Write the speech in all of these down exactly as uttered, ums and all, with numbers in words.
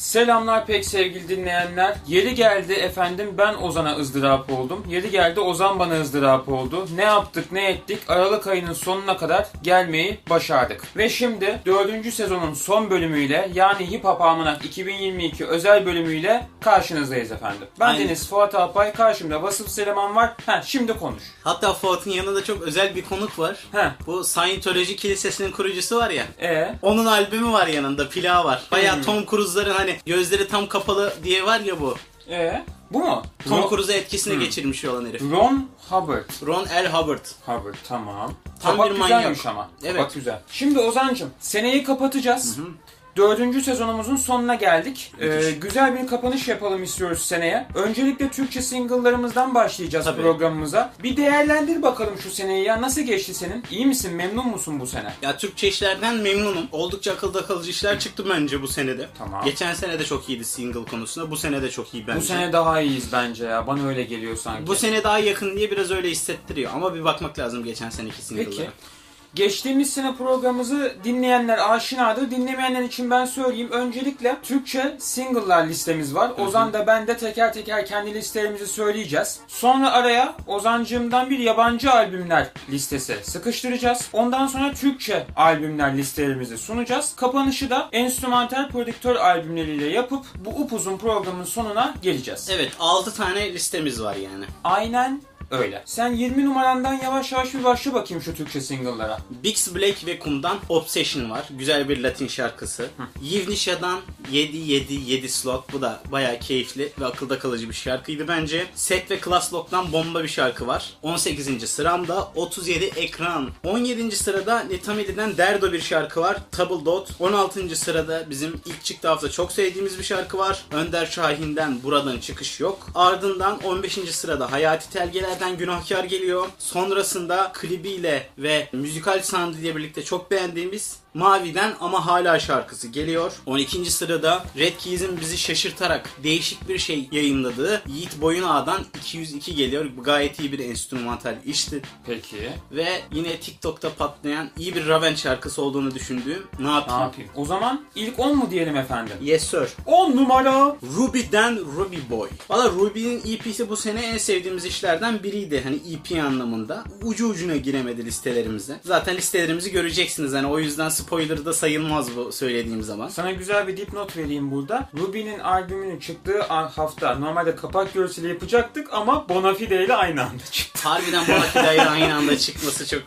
Selamlar pek sevgili dinleyenler. Yeri geldi efendim ben Ozan'a ızdırap oldum. Yeri geldi Ozan bana ızdırap oldu. Ne yaptık ne ettik Aralık ayının sonuna kadar gelmeyi başardık. Ve şimdi dördüncü sezonun son bölümüyle yani Hip Hop Almanak iki bin yirmi iki özel bölümüyle karşınızdayız efendim. Ben Aynen. Deniz Fuat Alpay, karşımda Vasıf Seleman var. Heh, şimdi konuş. Hatta Fuat'ın yanında çok özel bir konuk var. Heh. Bu Scientology kilisesinin kurucusu var ya. Ee? Onun albümü var yanında, plağı var. Bayağı hmm. Tom Cruise'ların hani gözleri tam kapalı diye var ya bu. Eee? Bu mu? Tom Cruise'a etkisini hmm. geçirmiş olan herif. Ron Hubbard. Ron L. Hubbard. Hubbard, tamam. Tam kapak bir manyak. Güzelmiş ama. Evet. Kapak güzel. Şimdi Ozancığım, seneyi kapatacağız. Hı hı. Dördüncü sezonumuzun sonuna geldik. Ee, güzel bir kapanış yapalım istiyoruz seneye. Öncelikle Türkçe single'larımızdan başlayacağız Tabii. programımıza. Bir değerlendir bakalım şu seneyi ya. Nasıl geçti senin? İyi misin? Memnun musun bu sene? Ya Türkçe işlerden memnunum. Oldukça akılda kalıcı işler çıktı bence bu senede. Tamam. Geçen sene de çok iyiydi single konusunda. Bu sene de çok iyi bence. Bu sene daha iyiyiz bence ya. Bana öyle geliyor sanki. Bu sene daha yakın diye biraz öyle hissettiriyor. Ama bir bakmak lazım geçen seneki single'lara. Peki. Geçtiğimiz sene programımızı dinleyenler aşinadır. Dinlemeyenler için ben söyleyeyim. Öncelikle Türkçe single'lar listemiz var. Hı hı. Ozan da ben de teker teker kendi listelerimizi söyleyeceğiz. Sonra araya Ozancığımdan bir yabancı albümler listesi sıkıştıracağız. Ondan sonra Türkçe albümler listelerimizi sunacağız. Kapanışı da enstrümantal prodüktör albümleriyle yapıp bu upuzun programın sonuna geleceğiz. Evet, altı tane listemiz var yani. Aynen. Öyle. Sen yirmi numarandan yavaş yavaş bir başla bakayım şu Türkçe single'lara. Bix Black ve Kum'dan Obsession var. Güzel bir Latin şarkısı. Yivnisha'dan yedi yedi yedi Slot. Bu da bayağı keyifli ve akılda kalıcı bir şarkıydı bence. Set ve Class Lock'tan bomba bir şarkı var. on sekizinci sıramda otuz yedi Ekran. on yedinci sırada Netameli'den Derdo bir şarkı var. Double Dot. on altıncı sırada bizim ilk çıktığı hafta çok sevdiğimiz bir şarkı var. Önder Şahin'den Buradan Çıkış Yok. Ardından on beşinci sırada Hayati Telgeler Günahkar geliyor. Sonrasında klibiyle ve müzikal sounduyla birlikte çok beğendiğimiz Mavi'den Ama Hala şarkısı geliyor. on ikinci sırada Red Keys'in bizi şaşırtarak değişik bir şey yayınladığı Yiğit Boyunağa'dan iki yüz iki geliyor. Gayet iyi bir enstrümantal işti. Peki. Ve yine TikTok'ta patlayan iyi bir Raven şarkısı olduğunu düşündüğüm Ne Yapayım? Ne yapayım? O zaman ilk on mu diyelim efendim? Yes sir. on numara Ruby'den Ruby Boy. Valla Ruby'nin E P'si bu sene en sevdiğimiz işlerden biriydi. Hani E P anlamında. Ucu ucuna giremedi listelerimize. Zaten listelerimizi göreceksiniz. Hani o yüzden spoiler da sayılmaz bu söylediğim zaman. Sana güzel bir dipnot vereyim burada. Ruby'nin albümünün çıktığı hafta normalde kapak görseli yapacaktık ama Bonafide ile aynı anda çıktı. Harbiden Bonafide ile aynı anda çıkması çok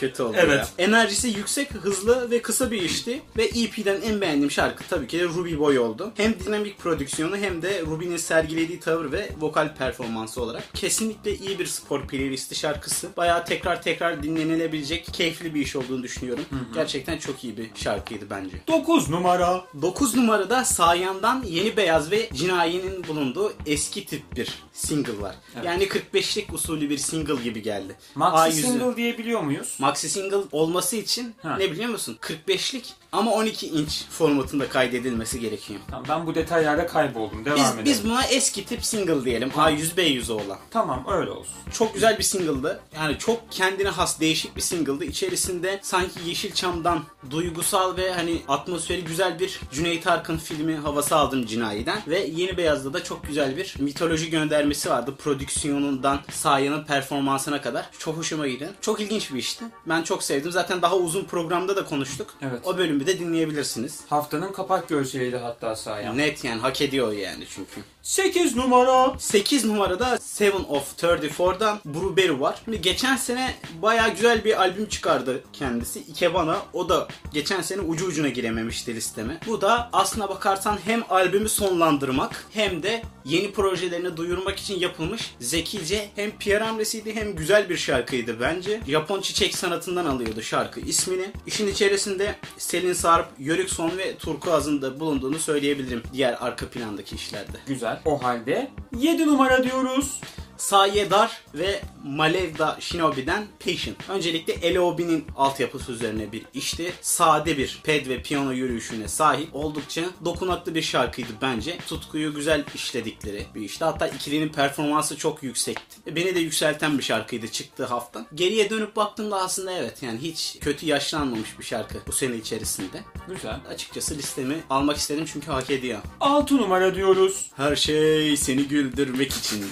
kötü oldu evet. ya. Enerjisi yüksek, hızlı ve kısa bir işti. Ve E P'den en beğendiğim şarkı tabii ki de Ruby Boy oldu. Hem dinamik prodüksiyonu hem de Ruby'nin sergilediği tavır ve vokal performansı olarak kesinlikle iyi bir spor playlisti şarkısı. Bayağı tekrar tekrar dinlenilebilecek keyifli bir iş olduğunu düşünüyorum. Hı hı. Gerçekten çok iyi bir şarkıydı bence. dokuz numara. dokuz numarada Sayan'dan Yeni Beyaz ve Cinayi'nin bulunduğu eski tip bir single var. Evet. Yani kırk beşlik usulü bir single gibi geldi. Maxi single diyebiliyor muyuz? Maxi single olması için ha. ne biliyor musun? kırk beşlik ama on iki inç formatında kaydedilmesi gerekiyor. Tamam, ben bu detaylarda kayboldum. Devam biz, edelim. Biz buna eski tip single diyelim. Tamam. A yüz B yüz olan. Tamam, öyle olsun. Çok güzel bir single'dı. Yani çok kendine has değişik bir single'dı. İçerisinde sanki Yeşilçam'dan duygusal ve hani atmosferi güzel bir Cüneyt Arkın filmi havası aldım Cinayi'den. Ve Yeni Beyaz'da da çok güzel bir mitoloji göndermesi vardı. Prodüksiyonundan Sayan'ın performansına kadar. Çok hoşuma gitti. Çok ilginç bir işti. Ben çok sevdim. Zaten daha uzun programda da konuştuk. Evet. O bölümü de dinleyebilirsiniz. Haftanın kapak görseliydi hatta Sayan. Net yani. Hak ediyor yani çünkü. sekiz numara. sekiz numarada Seven of otuz dört'dan Bruberry var. Şimdi geçen sene bayağı güzel bir albüm çıkardı kendisi. Ikebana. O da geçen sene ucu ucuna girememişti listeme. Bu da aslına bakarsan hem albümü sonlandırmak hem de yeni projelerini duyurmak için yapılmış zekice hem P R hamlesiydi hem güzel bir şarkıydı bence. Japon çiçek sanatından alıyordu şarkı ismini. İşin içerisinde Selin Sarp, Yörükson ve Turkuaz'ın da bulunduğunu söyleyebilirim diğer arka plandaki işlerde. Güzel. O halde yedi numara diyoruz. Sayedar ve Malevda Shinobi'den Patient. Öncelikle L O B'nin altyapısı üzerine bir işti. Sade bir pad ve piyano yürüyüşüne sahip, oldukça dokunaklı bir şarkıydı bence. Tutkuyu güzel işledikleri bir işti. Hatta ikilinin performansı çok yüksekti. Beni de yükselten bir şarkıydı çıktığı hafta. Geriye dönüp baktığımda aslında evet, yani hiç kötü yaşlanmamış bir şarkı bu sene içerisinde. Güzel. Açıkçası listemi almak istedim çünkü hak ediyor. altı numara diyoruz. Her şey seni güldürmek içindi.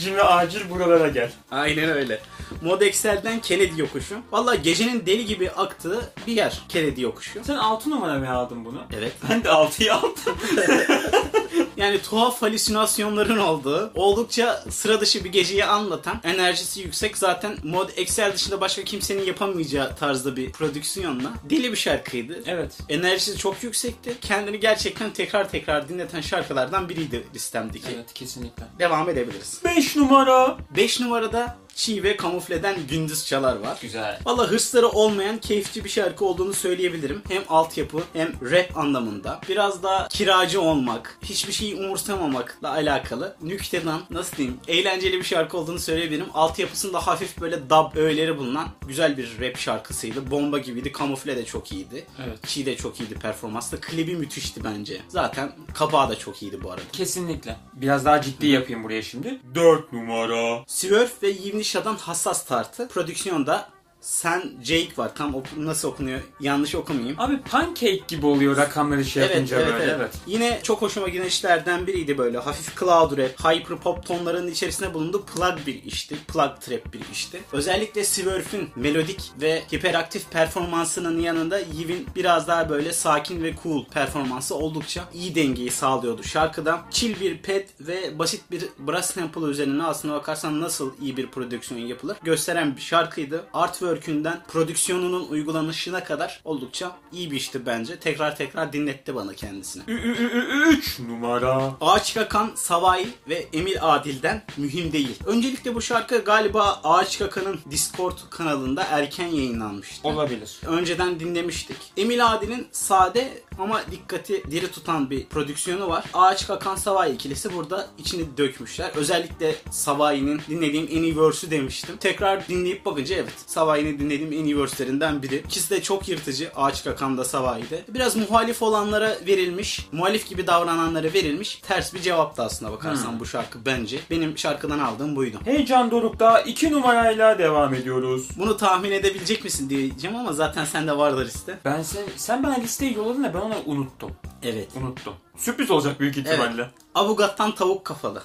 Cimri acil buralara gel. Aynen öyle. Modexel'den Kennedy Yokuşu. Valla gecenin deli gibi aktığı bir yer Kennedy Yokuşu. Sen altı numara mı aldın bunu? Evet. Ben de altıyı aldım. Yani tuhaf halüsinasyonların olduğu, oldukça sıra dışı bir geceyi anlatan, enerjisi yüksek, zaten Modexel dışında başka kimsenin yapamayacağı tarzda bir prodüksiyonla deli bir şarkıydı. Evet. Enerjisi çok yüksekti. Kendini gerçekten tekrar tekrar dinleten şarkılardan biriydi listemdeki. Evet, kesinlikle. Devam edebiliriz. beş numara. beş numarada Çiğ ve Kamufle'den Gündüz Çalar var. Güzel. Valla hırsları olmayan keyifçi bir şarkı olduğunu söyleyebilirim. Hem altyapı hem rap anlamında. Biraz daha kiracı olmak, hiçbir şeyi umursamamakla alakalı. Nükteden, nasıl diyeyim, eğlenceli bir şarkı olduğunu söyleyebilirim. Altyapısında hafif böyle dub öğeleri bulunan güzel bir rap şarkısıydı. Bomba gibiydi. Kamufle de çok iyiydi. Evet. Çiğ de çok iyiydi performansla. Klibi müthişti bence. Zaten kapağı da çok iyiydi bu arada. Kesinlikle. Biraz daha ciddi yapayım buraya şimdi. dört numara. Swerve ve Yivni Şadan Hassas Tartı. Prodüksiyonda Sen Jake var. Tam oku- nasıl okunuyor? Yanlış okumayayım. Abi pancake gibi oluyor rakamları şey evet, yapınca evet, böyle. Evet. Evet. Yine çok hoşuma giden işlerden biriydi böyle. Hafif cloud rap, hyper pop tonlarının içerisinde bulunduğu plug bir işti. Plug trap bir işti. Özellikle Swerve'in melodik ve hiperaktif performansının yanında Yiv'in biraz daha böyle sakin ve cool performansı oldukça iyi dengeyi sağlıyordu şarkıda. Chill bir pad ve basit bir brass sample üzerine aslına bakarsan nasıl iyi bir prodüksiyon yapılır gösteren bir şarkıydı. Art Örkünden prodüksiyonunun uygulanışına kadar oldukça iyi bir işti bence. Tekrar tekrar dinletti bana kendisini. üç numara. Ağaç Kakan, Savai ve Emir Adil'den Mühim Değil. Öncelikle bu şarkı galiba Ağaç Kakan'ın Discord kanalında erken yayınlanmıştı. Olabilir. Önceden dinlemiştik. Emir Adil'in sade ama dikkati diri tutan bir prodüksiyonu var. Ağaç Kakan Savai ikilisi burada içini dökmüşler. Özellikle Savai'nin dinlediğim en iyi verse'ü demiştim. Tekrar dinleyip bakınca evet, Savai yine dinlediğim en iyi verse'lerinden biri. İkisi de çok yırtıcı. Ağaç Kakan da Savai'de. Biraz muhalif olanlara verilmiş, muhalif gibi davrananlara verilmiş ters bir cevap da aslına bakarsan hmm. bu şarkı bence. Benim şarkıdan aldığım buydu. Heyecan Doruk'ta iki numarayla devam ediyoruz. Bunu tahmin edebilecek misin diyeceğim ama zaten sende vardır liste. Ben sen, sen bana listeyi yolladın da ben onu unuttum. Evet. Unuttum. Sürpriz olacak büyük ihtimalle. Evet. Avugat'tan Tavuk Kafalı.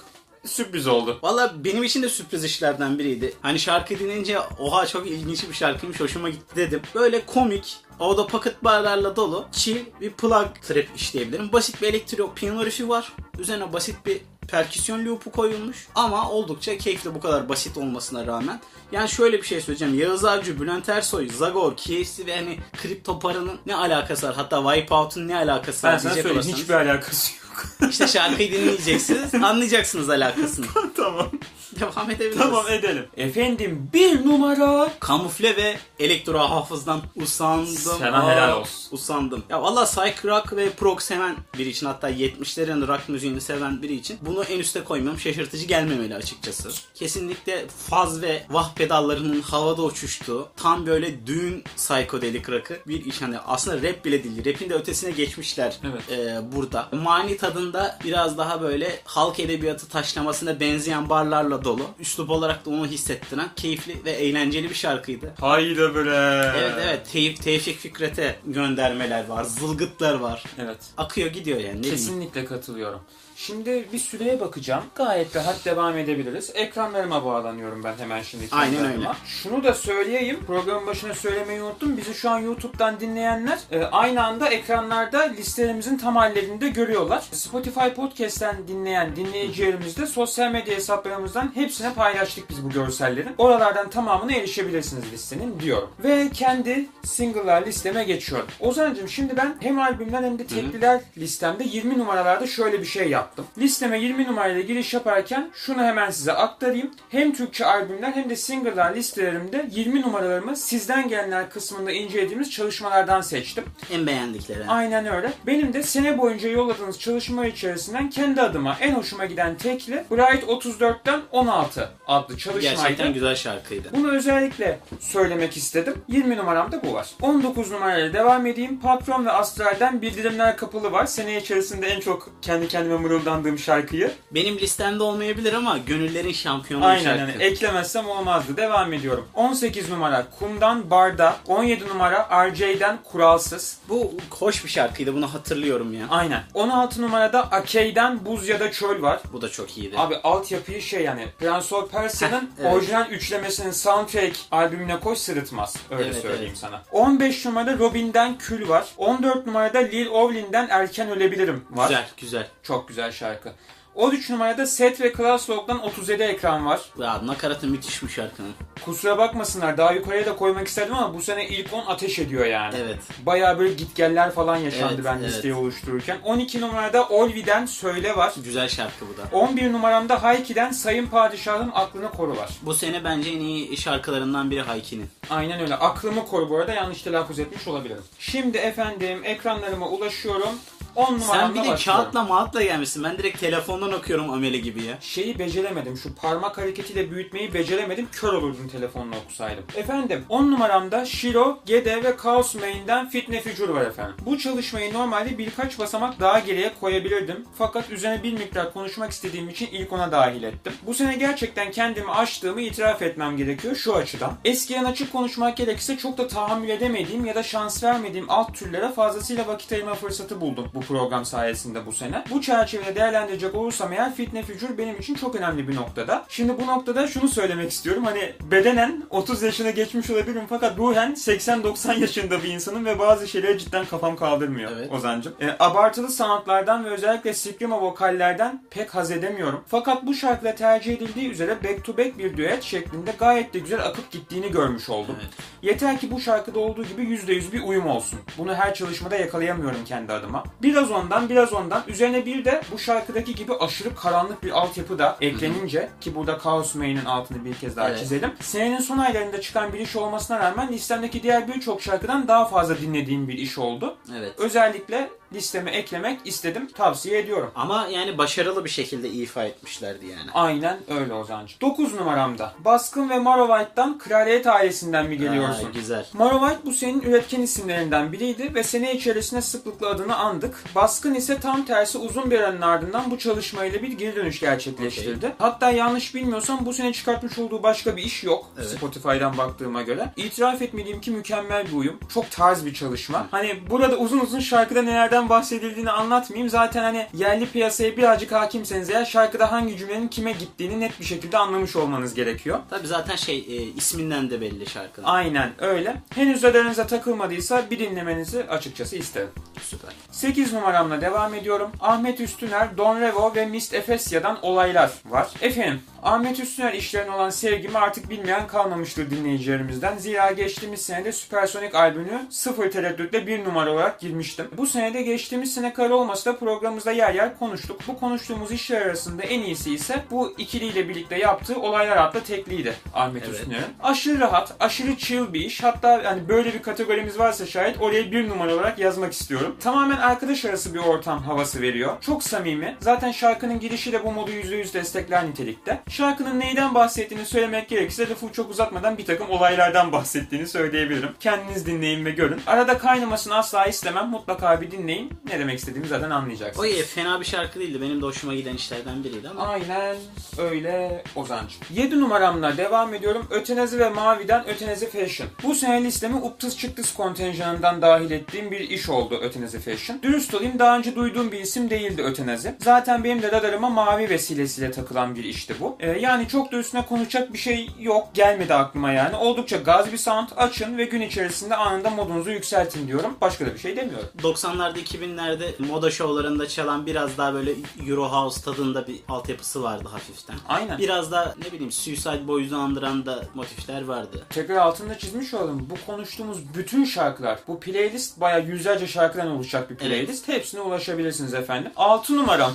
Sürpriz oldu. Valla benim için de sürpriz işlerden biriydi. Hani şarkı dinleyince oha çok ilginç bir şarkıymış, hoşuma gitti dedim. Böyle komik, orada pocket barlarla dolu, chill bir plug trap işleyebilirim. Basit bir elektro piyano riffi var. Üzerine basit bir perküsyon loopu koyulmuş. Ama oldukça keyifli bu kadar basit olmasına rağmen. Yani şöyle bir şey söyleyeceğim. Yağız Avcı, Bülent Ersoy, Zagor, K F C ve hani kripto paranın ne alakası var? Hatta Wipeout'un ne alakası var? Ben sana söyleyeyim, hiçbir alakası yok. İşte şarkıyı dinleyeceksiniz, anlayacaksınız alakasını. Tamam. Devam edebiliriz. Tamam, edelim. Efendim bir numara. Kamufle ve Elektro Hafız'dan Usandım. Sana helal olsun. Usandım. Ya valla psych rock ve prog seven biri için, hatta yetmişlerin rock müziğini seven biri için bunu en üste koymam şaşırtıcı gelmemeli açıkçası. Kesinlikle faz ve vah pedallarının havada uçuştuğu, tam böyle düğün psychedelic rock'ı bir iş. Hani aslında rap bile değil. Rap'in de ötesine geçmişler evet. e, burada. Mani tadında biraz daha böyle halk edebiyatı taşlamasına benzeyen barlarla dolu. Üslup olarak da onu hissettiren keyifli ve eğlenceli bir şarkıydı. Haydi böyle. Evet evet. Tevfik, Tevfik Fikret'e göndermeler var. Zılgıtlar var. Evet. Akıyor gidiyor yani. Kesinlikle mi? Katılıyorum. Şimdi bir süreye bakacağım. Gayet rahat devam edebiliriz. Ekranlarıma bağlanıyorum ben hemen şimdi. Aynen öyle. Şunu da söyleyeyim. Programın başına söylemeyi unuttum. Bizi şu an YouTube'dan dinleyenler aynı anda ekranlarda listelerimizin tam hallerini de görüyorlar. Spotify Podcast'ten dinleyen dinleyicilerimiz de sosyal medya hesaplarımızdan hepsine paylaştık biz bu görselleri. Oralardan tamamına erişebilirsiniz listenin diyorum. Ve kendi single'lar listeme geçiyorum. Ozan'cığım şimdi ben hem albümden hem de tekliler listemde yirmi numaralarda şöyle bir şey yaptım. Listeme yirmi numarayla giriş yaparken şunu hemen size aktarayım. Hem Türkçe albümler hem de single'lar listelerimde yirmi numaralarımı sizden gelenler kısmında incelediğimiz çalışmalardan seçtim. En beğendikleri. Aynen öyle. Benim de sene boyunca yolladığınız çalışma içerisinden kendi adıma en hoşuma giden tekli Bright otuz dörtten on altı adlı çalışmaydı. Gerçekten güzel şarkıydı. Bunu özellikle söylemek istedim. yirmi numaramda bu var. on dokuz numarayla devam edeyim. Patron ve Astral'den Bildirimler Kapalı var. Sene içerisinde en çok kendi kendime mırıldandığım şarkıyı. Benim listemde olmayabilir ama gönüllerin şampiyonu şarkı. Aynen yani eklemezsem olmazdı. Devam ediyorum. on sekiz numara Kumdan Barda. on yedi numara R J'den Kuralsız. Bu hoş bir şarkıydı. Bunu hatırlıyorum ya. Aynen. on altı numarada Akey'den Buz ya da Çöl var. Bu da çok iyiydi. Abi altyapıyı şey yani Prince of Persia'nın evet. Orijinal üçlemesini soundtrack albümüne koy sırıtmaz. Öyle evet, söyleyeyim evet. sana. on beş numarada Robin'den Kül var. on dört numarada Lil Olin'den Erken Ölebilirim var. Güzel güzel. Çok güzel şarkı. on üç numarada Set ve Classlock'tan otuz yedi ekran var. Ya nakaratı müthiş bu şarkının. Kusura bakmasınlar daha yukarıya da koymak isterdim ama bu sene ilk on ateş ediyor yani. Evet. Bayağı böyle gitgeller falan yaşandı evet, ben evet. listeyi oluştururken. on iki numarada Olvi'den Söyle var. Güzel şarkı bu da. on bir numaramda Hayki'den Sayın Padişah'ın Aklını Koru var. Bu sene bence en iyi şarkılarından biri Hayki'nin. Aynen öyle. Aklımı Koru bu arada yanlış telaffuz etmiş olabilirim. Şimdi efendim ekranlarıma ulaşıyorum. on Sen bir de başlıyorum. Kağıtla mağıtla gelmişsin. Ben direkt telefondan okuyorum ameli gibi ya. Şeyi beceremedim. Şu parmak hareketiyle büyütmeyi beceremedim. Kör olurdum telefonla okusaydım. Efendim on numaramda Shiro, Gede ve Chaos Main'den Fitne Fücur var efendim. Bu çalışmayı normalde birkaç basamak daha geriye koyabilirdim. Fakat üzerine bir miktar konuşmak istediğim için ilk ona dahil ettim. Bu sene gerçekten kendimi aştığımı itiraf etmem gerekiyor şu açıdan. Eskiden açık konuşmak gerekirse çok da tahammül edemediğim ya da şans vermediğim alt türlere fazlasıyla vakit ayırma fırsatı buldum. Bu program sayesinde bu sene. Bu çerçevede değerlendirecek olursam eğer Fitne Fücur benim için çok önemli bir noktada. Şimdi bu noktada şunu söylemek istiyorum. Hani bedenen otuz yaşına geçmiş olabilirim fakat ruhen seksen doksan yaşında bir insanım ve bazı şeylere cidden kafam kaldırmıyor evet. Ozancığım. E, abartılı sanatlardan ve özellikle sikrima vokallerden pek haz edemiyorum. Fakat bu şarkıyla tercih edildiği üzere back to back bir düet şeklinde gayet de güzel akıp gittiğini görmüş oldum. Evet. Yeter ki bu şarkıda olduğu gibi yüzde yüz bir uyum olsun. Bunu her çalışmada yakalayamıyorum kendi adıma. Bir Biraz ondan biraz ondan üzerine bir de bu şarkıdaki gibi aşırı karanlık bir altyapı da eklenince Hı-hı. ki burada Chaos Main'in altını bir kez daha evet. çizelim. Senenin son aylarında çıkan bir iş olmasına rağmen listemdeki diğer birçok şarkıdan daha fazla dinlediğim bir iş oldu. Evet. Özellikle listeme eklemek istedim. Tavsiye ediyorum. Ama yani başarılı bir şekilde ifa etmişlerdi yani. Aynen öyle Ozancığım. dokuz numaramda Baskın ve Morowind'dan Kraliyet Ailesi'nden mi geliyorsun? Ha, güzel. Morrowind bu senin üretken isimlerinden biriydi ve sene içerisinde sıklıkla adını andık. Baskın ise tam tersi uzun bir aranın ardından bu çalışmayla bir geri dönüş gerçekleştirdi. Okay. Hatta yanlış bilmiyorsam bu sene çıkartmış olduğu başka bir iş yok. Evet. Spotify'dan baktığıma göre. İtiraf etmeliyim ki mükemmel bir uyum. Çok tarz bir çalışma. Hı. Hani burada uzun uzun şarkıda nelerden bahsedildiğini anlatmayayım. Zaten hani yerli piyasaya birazcık hakimseniz eğer şarkıda hangi cümlenin kime gittiğini net bir şekilde anlamış olmanız gerekiyor. Tabii zaten şey e, isminden de belli şarkının. Aynen öyle. Henüz radarınıza takılmadıysa bir dinlemenizi açıkçası isterim. Süper. sekiz numaramla devam ediyorum. Ahmet Üstüner, Don Revo ve Miss Efesya'dan Olaylar var. Efendim Ahmet Üstüner işlerine olan sevgimi artık bilmeyen kalmamıştır dinleyicilerimizden. Zira geçtiğimiz senede Supersonic albümü sıfır tereddütle bir numara olarak girmiştim. Bu senede geçtiğimiz sene kadar olması da programımızda yer yer konuştuk. Bu konuştuğumuz işler arasında en iyisi ise bu ikiliyle birlikte yaptığı Olaylar adlı tekliydi Ahmet evet. Üstüner'in. Aşırı rahat, aşırı chill bir iş. Hatta hani böyle bir kategorimiz varsa şayet oraya bir numara olarak yazmak istiyorum. Tamamen arkadaş arası bir ortam havası veriyor. Çok samimi. Zaten şarkının girişi de bu modu yüzde yüz destekler nitelikte. Şarkının neyden bahsettiğini söylemek gerekirse lafı çok uzatmadan bir takım olaylardan bahsettiğini söyleyebilirim. Kendiniz dinleyin ve görün. Arada kaynamasını asla istemem. Mutlaka bir dinleyin. Ne demek istediğimi zaten anlayacaksınız. O fena bir şarkı değildi. Benim de hoşuma giden işlerden biriydi ama. Aynen öyle Ozancığım. yedi numaramla devam ediyorum. Ötenazi ve Mavi'den Ötenazi Fashion. Bu sene listemi Uptız Çıktıs kontenjanından dahil ettiğim bir iş oldu Ötenazi Fashion. Dürüst olayım daha önce duyduğum bir isim değildi Ötenazi. Zaten benim de radarıma Mavi vesilesiyle takılan bir işti bu. Yani çok da üstüne konuşacak bir şey yok. Gelmedi aklıma yani. Oldukça gaz bir sound. Açın ve gün içerisinde anında modunuzu yükseltin diyorum. Başka da bir şey demiyorum. doksanlarda iki binlerde moda şovlarında çalan biraz daha böyle Euro House tadında bir altyapısı vardı hafiften. Aynen. Biraz daha ne bileyim Suicide Boys'u andıran da motifler vardı. Tekrar altında çizmiş olalım. Bu konuştuğumuz bütün şarkılar, bu playlist bayağı yüzlerce şarkıdan oluşacak bir playlist. Evet. Hepsine ulaşabilirsiniz efendim. altı numaram.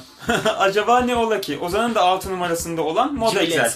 Acaba ne ola ki? Ozan'ın da altı numarasında olan Mod Excel.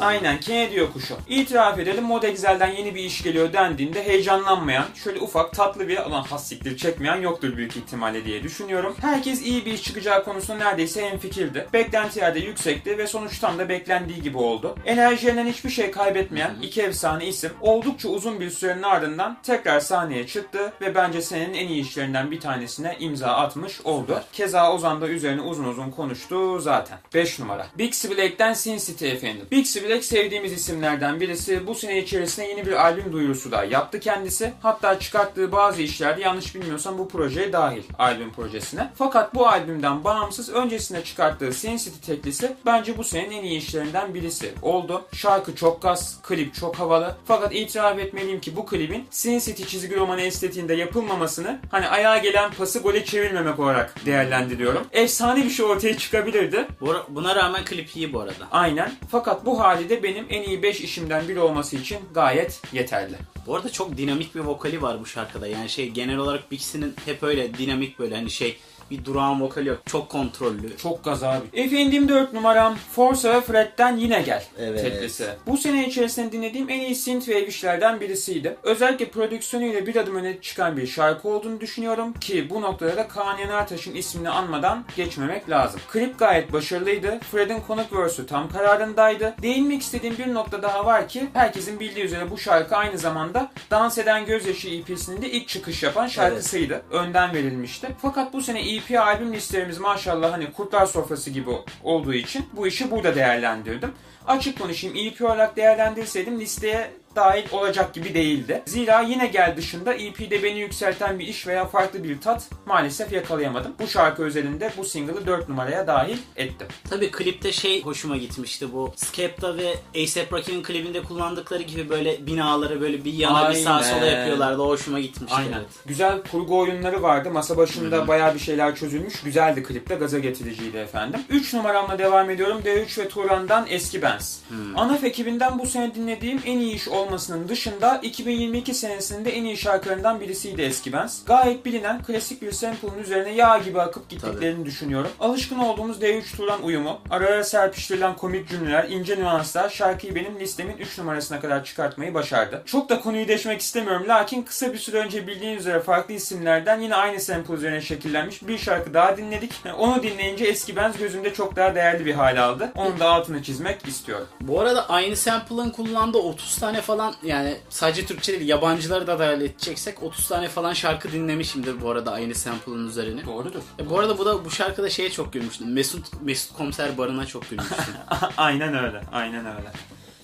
Aynen. Kene diyor kuşu. İtiraf edelim, Mod Excel'den yeni bir iş geliyor dendiğinde heyecanlanmayan, şöyle ufak tatlı bir alan hassiktir çekmeyen yoktur büyük ihtimalle diye düşünüyorum. Herkes iyi bir iş çıkacağı konusunda neredeyse hemfikirdi. Beklentiler de yüksekti ve sonuç tam da beklendiği gibi oldu. Enerjilerinden hiçbir şey kaybetmeyen iki efsane isim oldukça uzun bir sürenin ardından tekrar sahneye çıktı ve bence senenin en iyi işlerinden bir tanesine imza atmış oldu. Keza Ozan da üzerine uzun uzun konuştu zaten. beş numara. Bixi Black'ten Sin City efendim. Bixi Black sevdiğimiz isimlerden birisi. Bu sene içerisinde yeni bir albüm duyurusu da yaptı kendisi. Hatta çıkarttığı bazı işlerde yanlış bilmiyorsam bu projeye dahil. Albüm projesine. Fakat bu albümden bağımsız öncesinde çıkarttığı Sin City teklisi bence bu senenin en iyi işlerinden birisi oldu. Şarkı çok gaz, klip çok havalı. Fakat itiraf etmeliyim ki bu klibin Sin City çizgi romanı estetiğinde yapılmamasını hani ayağa gelen pası gole çevirmemek olarak değerlendiriyorum. Efsane bir şey ortaya çıkabilirdi. Buna rağmen klip iyi bu arada. Aynen. Fakat bu hali de benim en iyi beş işimden biri olması için gayet yeterli. Bu arada çok dinamik bir vokali var bu şarkıda. Yani şey genel olarak Bixi'nin hep öyle dinamik böyle hani şey bir durağın vokali yok. Çok kontrollü. Çok gaz abi. Efendim dört numaram Forza ve Fred'den Yine Gel evet. Teklisi. Bu sene içerisinde dinlediğim en iyi synthwave işlerden birisiydi. Özellikle prodüksiyonuyla bir adım öne çıkan bir şarkı olduğunu düşünüyorum ki bu noktada da Kaan Yanartaş'ın ismini anmadan geçmemek lazım. Klip gayet başarılıydı. Fred'in konuk verse'ü tam kararındaydı. Değinmek istediğim bir nokta daha var ki herkesin bildiği üzere bu şarkı aynı zamanda Dans Eden Gözyaşı E P'sinin de ilk çıkış yapan şarkısıydı. Evet. Önden verilmişti. Fakat bu sene iyi E P albüm listelerimiz maşallah hani kurtlar sofrası gibi olduğu için bu işi burada değerlendirdim. Açık konuşayım, E P olarak değerlendirseydim listeye dahil olacak gibi değildi. Zira Yine Gel dışında E P'de beni yükselten bir iş veya farklı bir tat maalesef yakalayamadım. Bu şarkı özelinde bu single'ı dört numaraya dahil ettim. Tabii klipte şey hoşuma gitmişti bu. Skepta ve A$AP Rocky'nin klibinde kullandıkları gibi böyle binaları böyle bir yana aynen. Bir sağa sola yapıyorlardı. O hoşuma gitmişti. Aynen. Evet. Güzel kurgu oyunları vardı. Masa başında Hı-hı. bayağı bir şeyler çözülmüş. Güzeldi klipte. Gaza getiriciydi efendim. üç numaramla devam ediyorum. D üç ve Turan'dan Eski Benz. Hı-hı. Anaf ekibinden bu sene dinlediğim en iyi iş olmasının dışında iki bin yirmi iki senesinde en iyi şarkılarından birisiydi Eski Benz. Gayet bilinen klasik bir sample'ın üzerine yağ gibi akıp gittiklerini Tabii. düşünüyorum. Alışkın olduğumuz D üç Turan uyumu, ara ara serpiştirilen komik cümleler, ince nüanslar şarkıyı benim listemin üç numarasına kadar çıkartmayı başardı. Çok da konuyu değişmek istemiyorum lakin kısa bir süre önce bildiğiniz üzere farklı isimlerden yine aynı sample üzerine şekillenmiş bir şarkı daha dinledik. Yani onu dinleyince Eski Benz gözümde çok daha değerli bir hal aldı. Onu da altını çizmek istiyorum. Bu arada aynı sample'ın kullandığı otuz tane falan yani sadece Türkçe değil yabancıları da dahil edeceksek otuz tane falan şarkı dinlemişimdir bu arada aynı sample'ın üzerine. Doğrudur. E, bu arada bu da bu şarkıda şeye çok gülmüştüm. Mesut Mesut Komiser Barı'na çok gülmüştüm. Aynen öyle. Aynen öyle.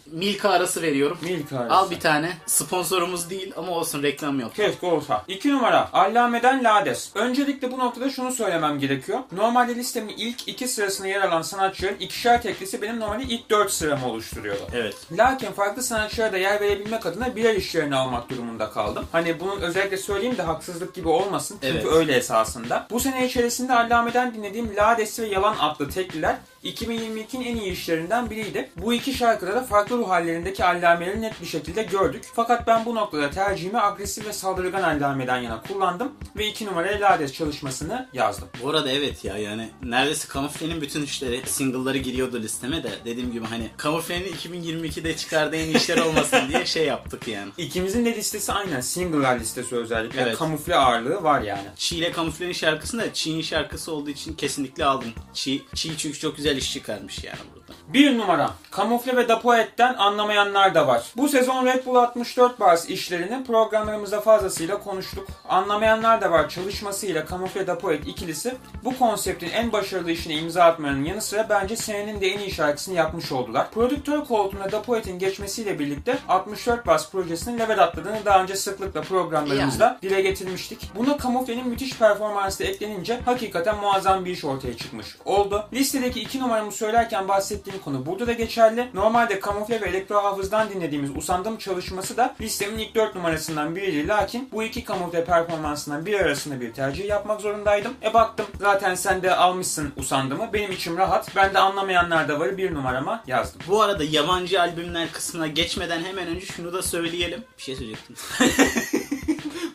Milka arası veriyorum. Milka arası. Al bir tane. Sponsorumuz değil ama olsun reklam yok. Keşke olsa. iki numara. Allame'den Lades. Öncelikle bu noktada şunu söylemem gerekiyor. Normalde listemin ilk iki sırasına yer alan sanatçıların ikişer teklisi benim normalde ilk dört sıramı oluşturuyordu. Evet. Lakin farklı sanatçılara da yer verebilmek adına birer işlerini almak durumunda kaldım. Hani bunun özellikle söyleyeyim de haksızlık gibi olmasın. Çünkü evet. öyle esasında. Bu sene içerisinde Allame'den dinlediğim Lades ve Yalan adlı tekliler iki bin yirmi ikinin en iyi işlerinden biriydi. Bu iki şarkıda da farklı ruh hallerindeki allameleri net bir şekilde gördük. Fakat ben bu noktada tercihimi agresif ve saldırgan allameden yana kullandım ve iki numaraya Lades çalışmasını yazdım. Bu arada evet ya yani neredeyse Kamufle'nin bütün işleri, single'ları giriyordu listeme de dediğim gibi hani Kamufle'nin iki bin yirmi ikide çıkardığı en iyi işler olmasın diye şey yaptık yani. İkimizin de listesi aynen single'lar listesi özellikle. Evet. Yani Kamufle ağırlığı var yani. Çi ile Kamufle'nin şarkısını da Çi'nin şarkısı olduğu için kesinlikle aldım. Çi, Çi çünkü çok güzel iş çıkarmış yani burada. Bir numara. Kamufle ve Dapoet'ten Anlamayanlar da var. Bu sezon Red Bull altmış dört Bars işlerini programlarımızda fazlasıyla konuştuk. Anlamayanlar da var çalışmasıyla Kamufle Dapoet ikilisi bu konseptin en başarılı işine imza atmanın yanı sıra bence senenin de en iyi şarkısını yapmış oldular. Prodüktör koltuğuna Dapoet'in geçmesiyle birlikte altmış dört Bars projesinin level atladığını daha önce sıklıkla programlarımızda yani. dile getirmiştik. Buna Kamufle'nin müthiş performansı eklenince hakikaten muazzam bir iş ortaya çıkmış oldu. Listedeki iki numaramı söylerken bahsettiğim bahsettiğim konu burada da geçerli. Normalde Kamufle ve Elektro Hafız'dan dinlediğimiz Usandım çalışması da listemin ilk dört numarasından biriydi. Lakin bu iki Kamufle performansından biri arasında bir tercih yapmak zorundaydım. E baktım zaten sen de almışsın Usandım'ı. Benim içim rahat. Ben de anlamayanlar da var, bir numarama yazdım. Bu arada yabancı albümler kısmına geçmeden hemen önce şunu da söyleyelim. Bir şey söyleyecektim.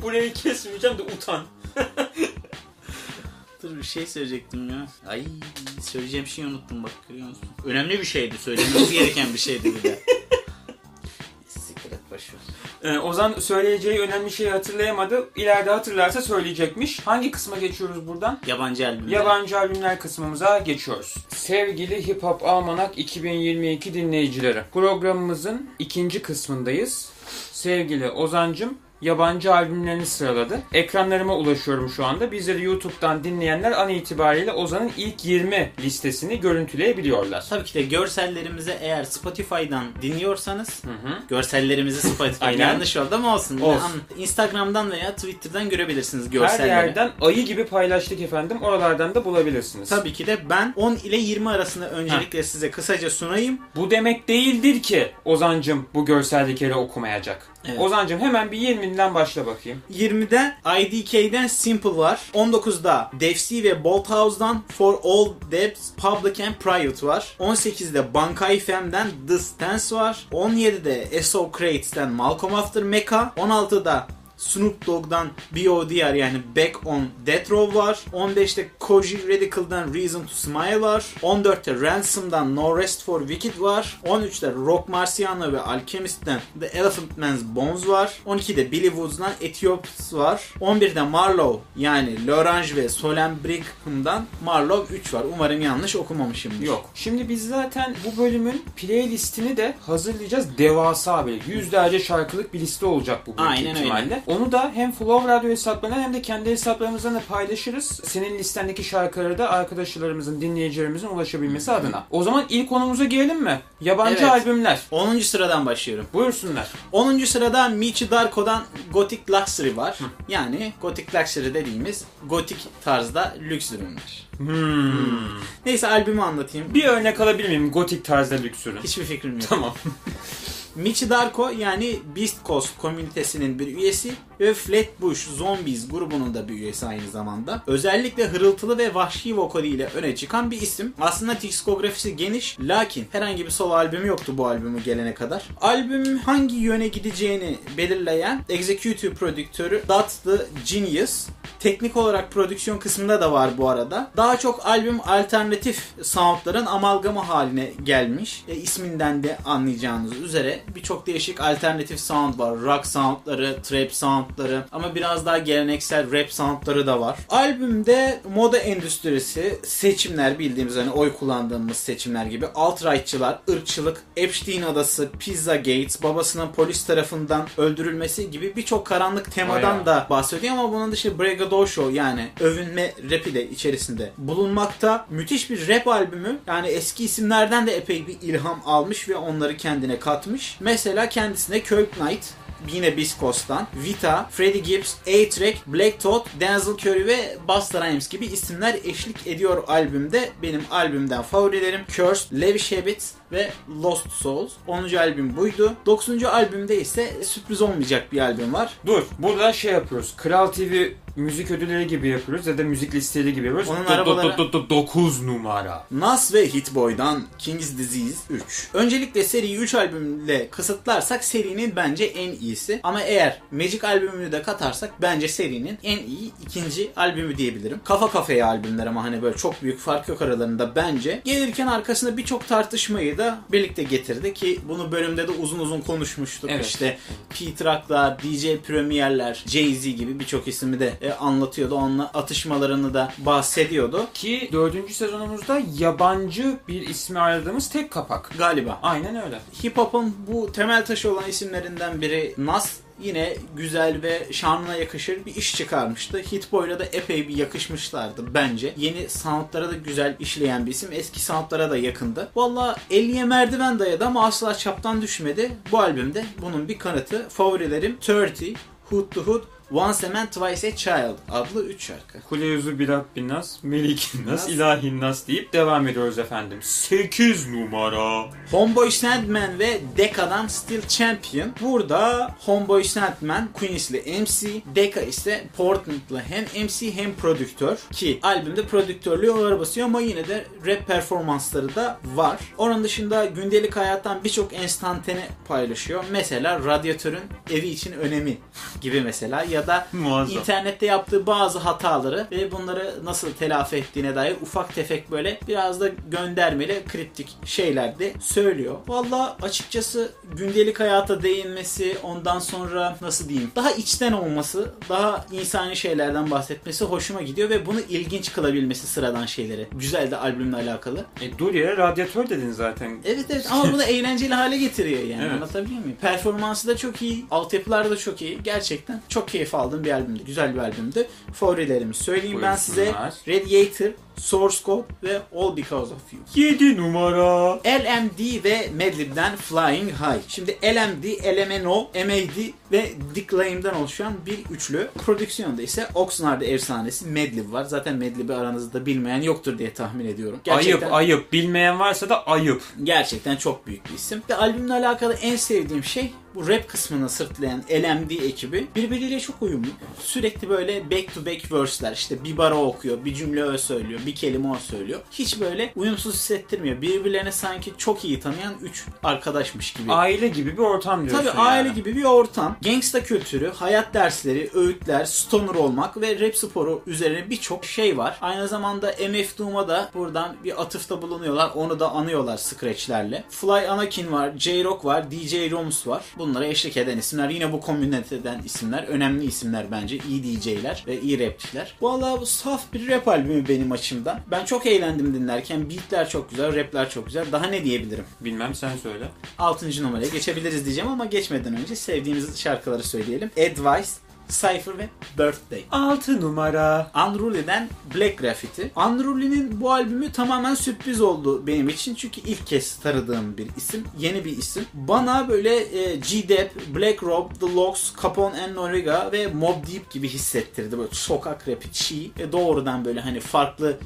Burayı kesmeyeceğim de utan. Dur bir şey söyleyecektim ya. Ay söyleyeceğim şeyi unuttum bak, görüyor musun? Önemli bir şeydi, söylememiz gereken bir şeydi bir de. Sikret başlıyor. Ee, Ozan söyleyeceği önemli şeyi hatırlayamadı. İleride hatırlarsa söyleyecekmiş. Hangi kısma geçiyoruz buradan? Yabancı albümler. Yabancı albümler kısmımıza geçiyoruz. Sevgili Hip Hop Almanak iki bin yirmi iki dinleyicileri. Programımızın ikinci kısmındayız. Sevgili Ozancım yabancı albümlerini sıraladı. Ekranlarıma ulaşıyorum şu anda. Bizleri YouTube'dan dinleyenler an itibariyle Ozan'ın ilk yirmi listesini görüntüleyebiliyorlar. Tabii ki de görsellerimize eğer Spotify'dan dinliyorsanız, hı hı, görsellerimizi Spotify'dan yanlış oldu ama olsun. olsun. Instagram'dan veya Twitter'dan görebilirsiniz görselleri. Her yerden ayı gibi paylaştık efendim. Oralardan da bulabilirsiniz. Tabii ki de ben on ile yirmi arasında öncelikle ha. size kısaca sunayım. Bu demek değildir ki Ozancım bu görsellikleri okumayacak. Evet. Ozancım hemen bir yirminden başla bakayım. yirmide I D K'den Simple var. on dokuzda Defsi ve Bolthouse'dan For All Debts Public and Private var. on sekizde Bankai Fem'den The Stance var. on yedide S O Crates'ten Malcolm After Mecca. on altıda Snoop Dogg'dan B O D R yani Back on Death Row var. on beşte Koji Radical'dan Reason to Smile var. on dörtte Ransom'dan No Rest for Wicked var. on üçte Rock Marciano ve Alchemist'ten The Elephant Man's Bones var. on ikide Billy Woods'dan Ethiops var. on birde Marlowe yani L'Orange ve Solen Brigham'dan Marlowe üç var. Umarım yanlış okumamışımdır. Yok. Şimdi biz zaten bu bölümün playlistini de hazırlayacağız. Devasa böyle yüzlerce şarkılık bir liste olacak bu bölüm. Aynen öyle. Onu da hem Flow Radyo hesaplarından hem de kendi hesaplarımızdan da paylaşırız. Senin listendeki şarkıları da arkadaşlarımızın, dinleyicilerimizin ulaşabilmesi adına. O zaman ilk konumuza girelim mi? Yabancı evet. albümler. onuncu sıradan başlıyorum. Buyursunlar. onuncu sırada Michi Darko'dan Gothic Luxury var. Hı. Yani Gothic Luxury dediğimiz gotik tarzda lüks ürünler. Hmm. Hmm. Neyse albümü anlatayım. Bir örnek alabilir miyim gotik tarzda lüks ürün? Hiçbir fikrim yok. Tamam. Michi Darko yani Beast Coast komünitesinin bir üyesi ve Flatbush Zombies grubunun da bir üyesi aynı zamanda. Özellikle hırıltılı ve vahşi vokaliyle öne çıkan bir isim. Aslında diskografisi geniş lakin herhangi bir solo albümü yoktu bu albümü gelene kadar. Albüm hangi yöne gideceğini belirleyen executive prodüktörü Dot the Genius. Teknik olarak prodüksiyon kısmında da var bu arada. Daha çok albüm alternatif soundların amalgamı haline gelmiş. E, isminden de anlayacağınız üzere birçok değişik alternatif sound var. Rock soundları, trap soundları ama biraz daha geleneksel rap soundları da var. Albümde moda endüstrisi, seçimler bildiğimiz hani oy kullandığımız seçimler gibi alt-rightçılar, ırkçılık, Epstein Adası, Pizza Gates, babasının polis tarafından öldürülmesi gibi birçok karanlık temadan Bayağı. da bahsediyor ama bunun dışında Brega Doşo yani övünme rapi de içerisinde bulunmakta. Müthiş bir rap albümü. Yani eski isimlerden de epey bir ilham almış ve onları kendine katmış. Mesela kendisine Cüneyt, yine Beast Coast'tan, Vita, Freddie Gibbs, A-Trek, Black Thought, Denzel Curry ve Buster Himes gibi isimler eşlik ediyor albümde. Benim albümden favorilerim Cursed, Lavish Habits ve Lost Souls. onuncu albüm buydu. dokuzuncu albümde ise sürpriz olmayacak bir albüm var. Dur, burada şey yapıyoruz. Kral T V müzik ödülleri gibi yapıyoruz ya da müzik listeleri gibi yapıyoruz. Onun arabaları... dokuz numara. Nas ve Hitboy'dan King's Disease üç. Öncelikle seriyi üç albümle kısıtlarsak serinin bence en iyisi. Ama eğer Magic albümünü de katarsak bence serinin en iyi ikinci albümü diyebilirim. Kafa kafaya albümler ama hani böyle çok büyük fark yok aralarında bence. Gelirken arkasında birçok tartışmayı da birlikte getirdi ki bunu bölümde de uzun uzun konuşmuştuk. Evet. İşte Pete Rock'lar, D J Premier'ler, Jay-Z gibi birçok ismi de e, anlatıyordu. Onunla atışmalarını da bahsediyordu. Ki dördüncü sezonumuzda yabancı bir ismi aradığımız tek kapak. Galiba. Aynen öyle. Hip Hop'un bu temel taşı olan isimlerinden biri Nas. Yine güzel ve şanına yakışır bir iş çıkarmıştı. Hitboy'la da epey bir yakışmışlardı bence. Yeni soundlara da güzel işleyen bir isim. Eski soundlara da yakındı. Valla elliye merdiven dayadı ama asla çaptan düşmedi. Bu albümde bunun bir kanıtı. Favorilerim otuz, Hood to Hood, Once a Man, Twice a Child adlı üç şarkı. Kuleyüzü Birabbi Nas, Meliki Nas, İlahi Nas deyip devam ediyoruz efendim. sekiz numara. Homeboy Sandman ve Deka'dan Still Champion. Burada Homeboy Sandman Queens'li M C, Deka ise Portland'lı hem M C hem prodüktör. Ki albümde prodüktörlüğü ağır basıyor ama yine de rap performansları da var. Onun dışında gündelik hayattan birçok enstantane paylaşıyor. Mesela radyatörün evi için önemi gibi mesela, ya da muazzam internette yaptığı bazı hataları ve bunları nasıl telafi ettiğine dair ufak tefek böyle biraz da göndermeli kriptik şeyler de söylüyor. Valla açıkçası gündelik hayata değinmesi, ondan sonra nasıl diyeyim, daha içten olması, daha insani şeylerden bahsetmesi hoşuma gidiyor ve bunu ilginç kılabilmesi sıradan şeyleri. Güzel de albümle alakalı. E dur ya, radyatör dedin zaten. Evet evet ama bunu eğlenceli hale getiriyor yani. Evet. Anlatabiliyor muyum? Performansı da çok iyi. Altyapılar da çok iyi. Gerçekten çok keyif aldığım bir albümdü. Güzel bir albümdü. Favorilerimi söyleyeyim Buyursunlar. Ben size. Radiator, Source Code ve All Because of You. yedi numara. L M D ve Madlib'den Flying High. Şimdi L M D, L M N O, M A D ve Dick Lame'den oluşan bir üçlü. Prodüksiyonda ise Oxnard efsanesi Madlib var. Zaten Madlib'i aranızda bilmeyen yoktur diye tahmin ediyorum. Gerçekten... Ayıp ayıp. Bilmeyen varsa da ayıp. Gerçekten çok büyük bir isim. Ve albümle alakalı en sevdiğim şey bu rap kısmını sırtlayan L M D ekibi birbiriyle çok uyumlu. Sürekli böyle back to back verse'ler, işte bir bara okuyor, bir cümle öyle söylüyor, bir kelime o söylüyor. Hiç böyle uyumsuz hissettirmiyor. Birbirlerini sanki çok iyi tanıyan üç arkadaşmış gibi. Aile gibi bir ortam diyorsun. Tabii aile yani gibi bir ortam. Gangsta kültürü, hayat dersleri, öğütler, stoner olmak ve rap sporu üzerine birçok şey var. Aynı zamanda M F Doom'a da buradan bir atıfta bulunuyorlar. Onu da anıyorlar scratchlerle. Fly Anakin var, J-Rock var, D J Roms var. Bunlara eşlik eden isimler. Yine bu komüniteden isimler. Önemli isimler bence. İyi D J'ler ve iyi rapçiler. Valla bu saf bir rap albümü benim açımdan. Ben çok eğlendim dinlerken. Beatler çok güzel. Rapler çok güzel. Daha ne diyebilirim? Bilmem, sen söyle. altıncı numaraya geçebiliriz diyeceğim ama geçmeden önce sevdiğimiz şarkıları söyleyelim. Advice, Cypher ve Birthday. altı numara. Unruly'den Black Graffiti. Unruly'nin bu albümü tamamen sürpriz oldu benim için. Çünkü ilk kez tanıdığım bir isim. Yeni bir isim. Bana böyle e, G-Dep, Black Rob, The Lox, Capone and Noreaga ve Mob Deep gibi hissettirdi. Böyle sokak rapi, çiğ. E, doğrudan böyle hani farklı,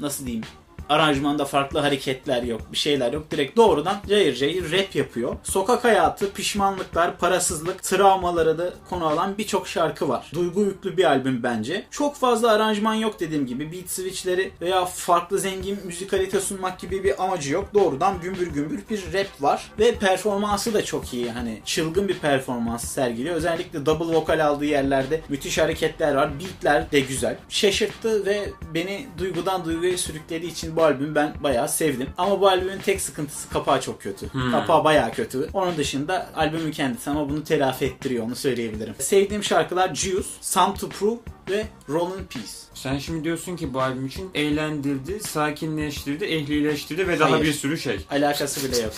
nasıl diyeyim, aranjmanda farklı hareketler yok, bir şeyler yok. Direkt doğrudan cayır cayır rap yapıyor. Sokak hayatı, pişmanlıklar, parasızlık, travmalara da konu alan birçok şarkı var. Duygu yüklü bir albüm bence. Çok fazla aranjman yok dediğim gibi. Beat switchleri veya farklı zengin müzikalite sunmak gibi bir amacı yok. Doğrudan gümbür gümbür bir rap var. Ve performansı da çok iyi. Hani çılgın bir performans sergiliyor. Özellikle double vokal aldığı yerlerde müthiş hareketler var. Beatler de güzel. Şaşırttı ve beni duygudan duyguya sürüklediği için bu albümü ben bayağı sevdim. Ama bu albümün tek sıkıntısı kapağı çok kötü. Hmm. Kapağı bayağı kötü. Onun dışında albümün kendisi ama bunu telafi ettiriyor, onu söyleyebilirim. Sevdiğim şarkılar Juice, Some to Prove ve Roll in Peace. Sen şimdi diyorsun ki bu albüm için eğlendirdi, sakinleştirdi, ehlileştirdi ve daha hayır, bir sürü şey. Alakası bile yok.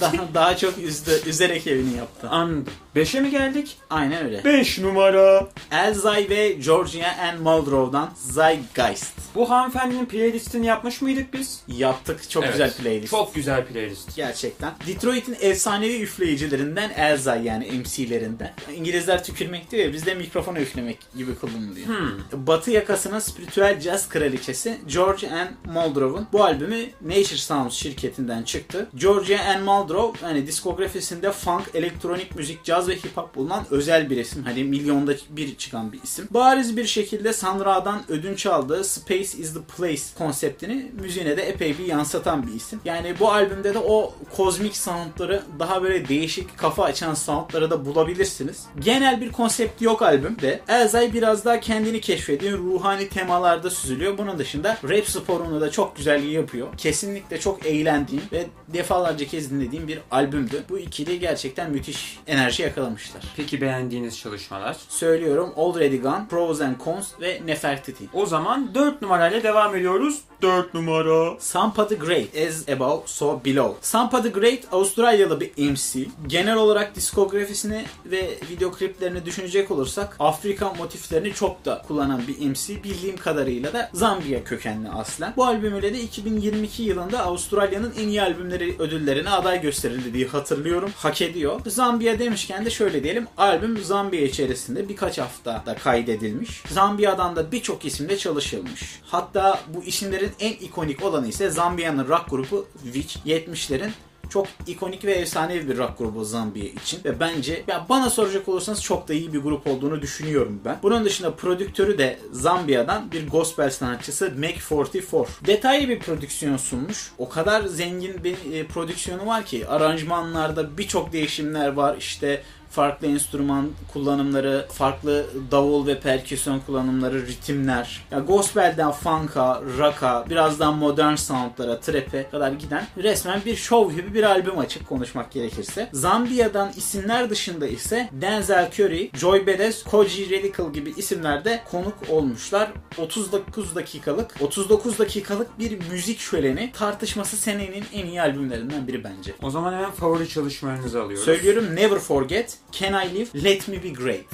daha, daha çok üzdü, üzerek evini yaptı. Anladım. beşe mi geldik? Aynen öyle. beş numara. Elzay ve Georgia and Muldrow'dan Zeitgeist. Bu hanımefendinin playlistini yapmış mıydık biz? Yaptık. Çok evet, güzel playlist. Çok güzel playlist. Gerçekten. Detroit'in efsanevi üfleyicilerinden Elzay, yani M C'lerinden. İngilizler tükürmek diyor ya, bizde mikrofona üflemek gibi kullanılıyor. Hmm. Batı yakasının spiritüel jazz kraliçesi Georgia and Muldrow'un bu albümü Nature Sounds şirketinden çıktı. Georgia and Muldrow hani diskografisinde funk, elektronik müzik, caz ve hip hop bulunan özel bir isim. Hani milyonda bir çıkan bir isim. Bariz bir şekilde Sun Ra'dan ödünç aldığı Space is the Place konseptini müziğine de epey bir yansıtan bir isim. Yani bu albümde de o kozmik soundları, daha böyle değişik kafa açan soundları da bulabilirsiniz. Genel bir konsept yok albümde. Elzay biraz daha kendini keşfediyor. Ruhani temalarda süzülüyor. Bunun dışında rap sporunu da çok güzel yapıyor. Kesinlikle çok eğlendiğim ve defalarca kez dinlediğim bir albümdü. Bu ikili gerçekten müthiş enerji yakalamışlar. Peki beğendiğiniz çalışmalar? Söylüyorum. Already Gone, Pros and Cons ve Nefertiti. O zaman dört numarayla devam ediyoruz. dört numara. Sampa the Great, As Above So Below. Sampa the Great Avustralyalı bir M C. Genel olarak diskografisini ve video kliplerini düşünecek olursak Afrika motiflerini rap'i çok da kullanan bir M C. Bildiğim kadarıyla da Zambiya kökenli aslen. Bu albümüyle de iki bin yirmi iki yılında Avustralya'nın en iyi albümleri ödüllerine aday gösterildi diye hatırlıyorum. Hak ediyor. Zambiya demişken de şöyle diyelim. Albüm Zambiya içerisinde birkaç haftada kaydedilmiş. Zambiya'dan da birçok isimle çalışılmış. Hatta bu isimlerin en ikonik olanı ise Zambiya'nın rock grubu Witch. yetmişlerin çok ikonik ve efsanevi bir rock grubu Zambiya için ve bence, ya bana soracak olursanız, çok da iyi bir grup olduğunu düşünüyorum ben. Bunun dışında prodüktörü de Zambiya'dan bir gospel sanatçısı Mac kırk dört. Detaylı bir prodüksiyon sunmuş. O kadar zengin bir e, prodüksiyonu var ki aranjmanlarda birçok değişimler var. İşte farklı enstrüman kullanımları, farklı davul ve perküsyon kullanımları, ritimler. Ya gospel'den funk'a, rock'a, birazdan modern sound'lara, trap'e kadar giden resmen bir şov gibi bir albüm, açık konuşmak gerekirse. Zambiya'dan isimler dışında ise Denzel Curry, Joy Badass, Koji Radical gibi isimler de konuk olmuşlar. otuz dokuz dakikalık otuz dokuz dakikalık bir müzik şöleni, tartışması senenin en iyi albümlerinden biri bence. O zaman hemen favori çalışmalarınızı alıyoruz. Söylüyorum, Never Forget, Can I Live, Let Me Be Great.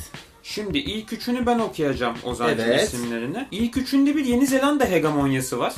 Şimdi ilk üçünü ben okuyacağım Ozan'cığım, evet, isimlerini. İlk üçünde bir Yeni Zelanda hegemonyası var.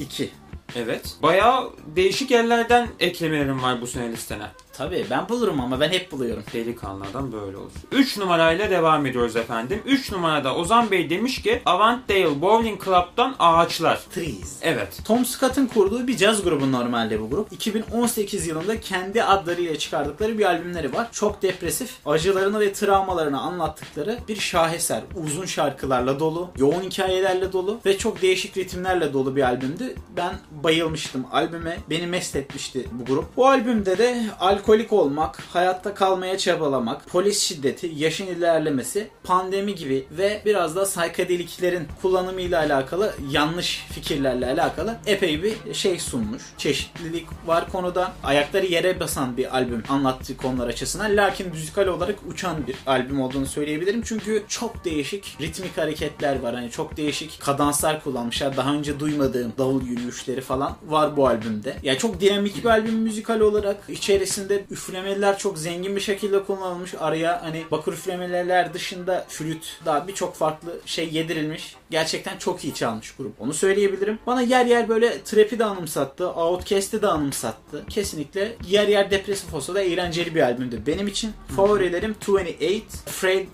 İki. Evet. Bayağı değişik yerlerden eklemelerim var bu sene listene. Tabii ben bulurum ama ben hep buluyorum. Delikanlı adam böyle olur. üç numarayla devam ediyoruz efendim. üç numarada Ozan Bey demiş ki Avantdale Bowling Club'dan Ağaçlar. Trees. Evet. Tom Scott'ın kurduğu bir caz grubu normalde bu grup. iki bin on sekiz yılında kendi adlarıyla çıkardıkları bir albümleri var. Çok depresif, acılarını ve travmalarını anlattıkları bir şaheser. Uzun şarkılarla dolu, yoğun hikayelerle dolu ve çok değişik ritimlerle dolu bir albümdü. Ben bayılmıştım albüme. Beni mest etmişti bu grup. Bu albümde de alkol Alkolik olmak, hayatta kalmaya çabalamak, polis şiddeti, yaşın ilerlemesi, pandemi gibi ve biraz da psikodeliklerin kullanımıyla alakalı, yanlış fikirlerle alakalı epey bir şey sunmuş. Çeşitlilik var konuda. Ayakları yere basan bir albüm anlattığı konular açısından. Lakin müzikal olarak uçan bir albüm olduğunu söyleyebilirim. Çünkü çok değişik ritmik hareketler var. Hani çok değişik kadanslar kullanmışlar. Daha önce duymadığım davul yürüyüşleri falan var bu albümde. Yani çok dinamik bir albüm müzikal olarak. İçerisinde üflemeler çok zengin bir şekilde kullanılmış. Araya hani bakır üflemeler dışında flüt, daha birçok farklı şey yedirilmiş. Gerçekten çok iyi çalmış grup. Onu söyleyebilirim. Bana yer yer böyle trap'i de anımsattı. Outcast'i de anımsattı. Kesinlikle yer yer depresif olsa da eğlenceli bir albümdü benim için. Favorilerim yirmi sekiz,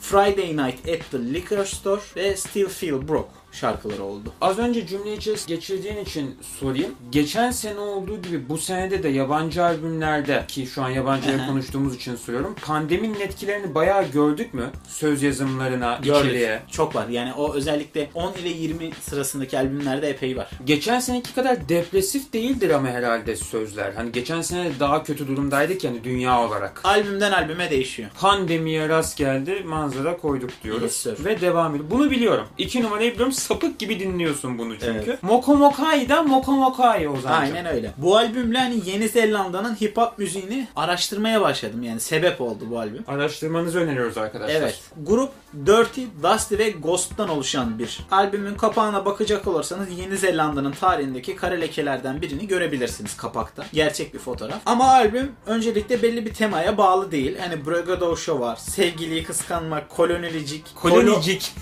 Friday Night at the Liquor Store ve Still Feel Broke şarkıları oldu. Az önce cümleyi geçirdiğin için sorayım. Geçen sene olduğu gibi bu senede de yabancı albümlerde, ki şu an yabancıya konuştuğumuz için soruyorum, pandeminin etkilerini bayağı gördük mü? Söz yazımlarına, gördük, içeriye. Çok var. Yani o özellikle on ile yirmi sırasındaki albümlerde epey var. Geçen seneki kadar depresif değildir ama herhalde sözler. Hani geçen sene daha kötü durumdaydık yani dünya olarak. Albümden albüme değişiyor. Pandemiye rast geldi, manzara koyduk diyoruz. Yes, ve devam ediyor. Bunu biliyorum. iki numarayı biliyorum. Sapık gibi dinliyorsun bunu çünkü. Evet. Moko Mokai'den Moko Mokai o zaman. Aynen öyle. Bu albümle hani Yeni Zelanda'nın hip hop müziğini araştırmaya başladım. Yani sebep oldu bu albüm. Araştırmanızı öneriyoruz arkadaşlar. Evet. Grup Dirty, Dusty ve Ghost'tan oluşan bir. Albümün kapağına bakacak olursanız Yeni Zelanda'nın tarihindeki kara lekelerden birini görebilirsiniz kapakta. Gerçek bir fotoğraf. Ama albüm öncelikle belli bir temaya bağlı değil. Hani Bregodoşo var, sevgiliyi kıskanmak, kolonilicik. Kolonilicik.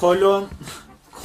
Kolon...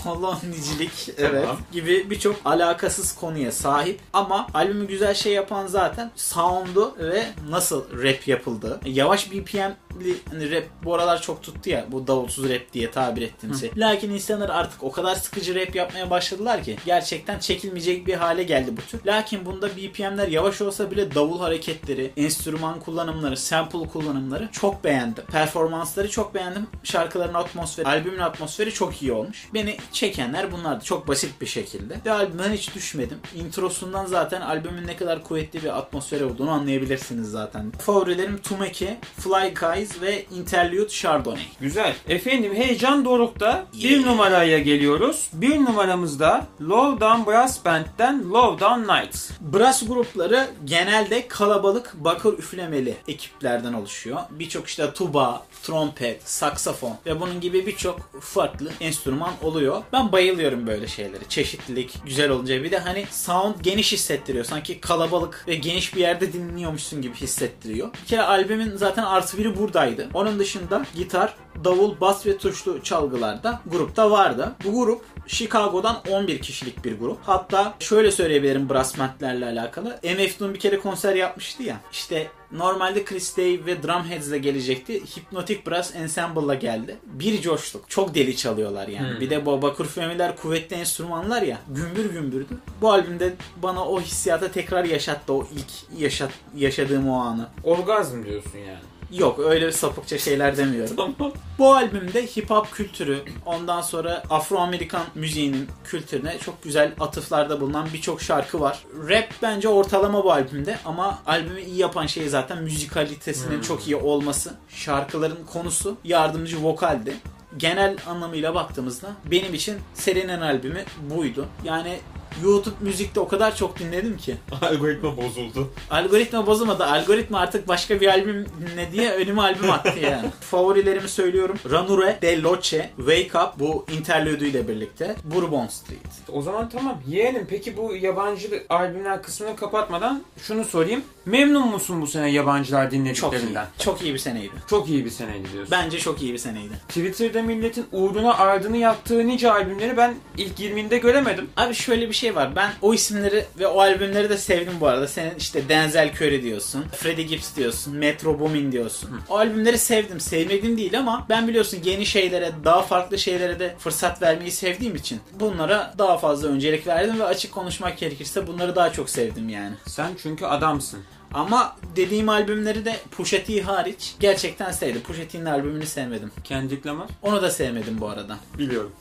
kolonicilik, evet, tamam, gibi birçok alakasız konuya sahip ama albümü güzel şey yapan zaten sound'u ve nasıl rap yapıldığı. Yavaş B P M'li hani rap bu aralar çok tuttu ya, bu davulsuz rap diye tabir ettiğim şey. Lakin insanlar artık o kadar sıkıcı rap yapmaya başladılar ki gerçekten çekilmeyecek bir hale geldi bu tür. Lakin bunda B P M'ler yavaş olsa bile davul hareketleri, enstrüman kullanımları, sample kullanımları çok beğendim. Performansları çok beğendim. Şarkıların atmosferi, albümün atmosferi çok iyi olmuş. Beni çekenler bunlardı. Çok basit bir şekilde. Ve albümden hiç düşmedim. İntrosundan zaten albümün ne kadar kuvvetli bir atmosferi olduğunu anlayabilirsiniz zaten. Favorilerim Tumeke, Fly Guys ve Interlude Chardonnay. Güzel. Efendim heyecan dorukta. Yeah. Bir numaraya geliyoruz. Bir numaramızda Lowdown Brass Band'den Lowdown Nights. Brass grupları genelde kalabalık bakır üflemeli ekiplerden oluşuyor. Birçok işte tuba, trompet, saksafon ve bunun gibi birçok farklı enstrüman oluyor. Ben bayılıyorum böyle şeyleri. Çeşitlilik güzel olunca, bir de hani sound geniş hissettiriyor. Sanki kalabalık ve geniş bir yerde dinliyormuşsun gibi hissettiriyor. Bir kere albümün zaten artı biri buradaydı. Onun dışında gitar, davul, bas ve tuşlu çalgılarda grupta vardı. Bu grup Chicago'dan on bir kişilik bir grup. Hatta şöyle söyleyebilirim brassmentlerle alakalı. M F Doom bir kere konser yapmıştı ya. İşte normalde Chris Day ve Drumheads ile gelecekti. Hypnotic Brass Ensemble ile geldi. Bir coştuk. Çok deli çalıyorlar yani. Hmm. Bir de bu bakurfemiler kuvvetli enstrümanlar ya. Gümbür gümbürdü. Bu albümde bana o hissiyata tekrar yaşattı. O ilk yaşat, yaşadığım o anı. Orgazm diyorsun yani. Yok, öyle sapıkça şeyler demiyorum. Tamam. Bu albümde hip hop kültürü, ondan sonra Afro-Amerikan müziğinin kültürüne çok güzel atıflarda bulunan birçok şarkı var. Rap bence ortalama bu albümde ama albümü iyi yapan şey zaten müzikalitesinin hmm. çok iyi olması. Şarkıların konusu yardımcı vokaldi. Genel anlamıyla baktığımızda benim için Serinin albümü buydu. Yani YouTube müzikte o kadar çok dinledim ki. Algoritma bozuldu. Algoritma bozulmadı. Algoritma artık başka bir albüm dinle diye önüme albüm attı yani. Favorilerimi söylüyorum. Ranure de Loche, Wake Up, bu interlüdüyle birlikte. Bourbon Street. O zaman tamam. Yeğenim, peki bu yabancı albümler kısmını kapatmadan şunu sorayım. Memnun musun bu sene yabancılar dinlediklerinden? Çok iyi. Çok iyi bir seneydi. Çok iyi bir seneydi diyorsun. Bence çok iyi bir seneydi. Twitter'da milletin uğruna ardını yaptığı nice albümleri ben ilk yirminde göremedim. Abi şöyle bir şey var. Ben o isimleri ve o albümleri de sevdim bu arada. Senin işte Denzel Curry diyorsun, Freddie Gibbs diyorsun, Metro Boomin diyorsun. Hı. O albümleri sevdim. Sevmedim değil ama ben biliyorsun yeni şeylere, daha farklı şeylere de fırsat vermeyi sevdiğim için bunlara daha fazla öncelik verdim ve açık konuşmak gerekirse bunları daha çok sevdim yani. Sen çünkü adamsın. Ama dediğim albümleri de Pusha T hariç gerçekten sevdim. Pusha T'nin albümünü sevmedim. Kendrick Lamar? Onu da sevmedim bu arada. Biliyorum.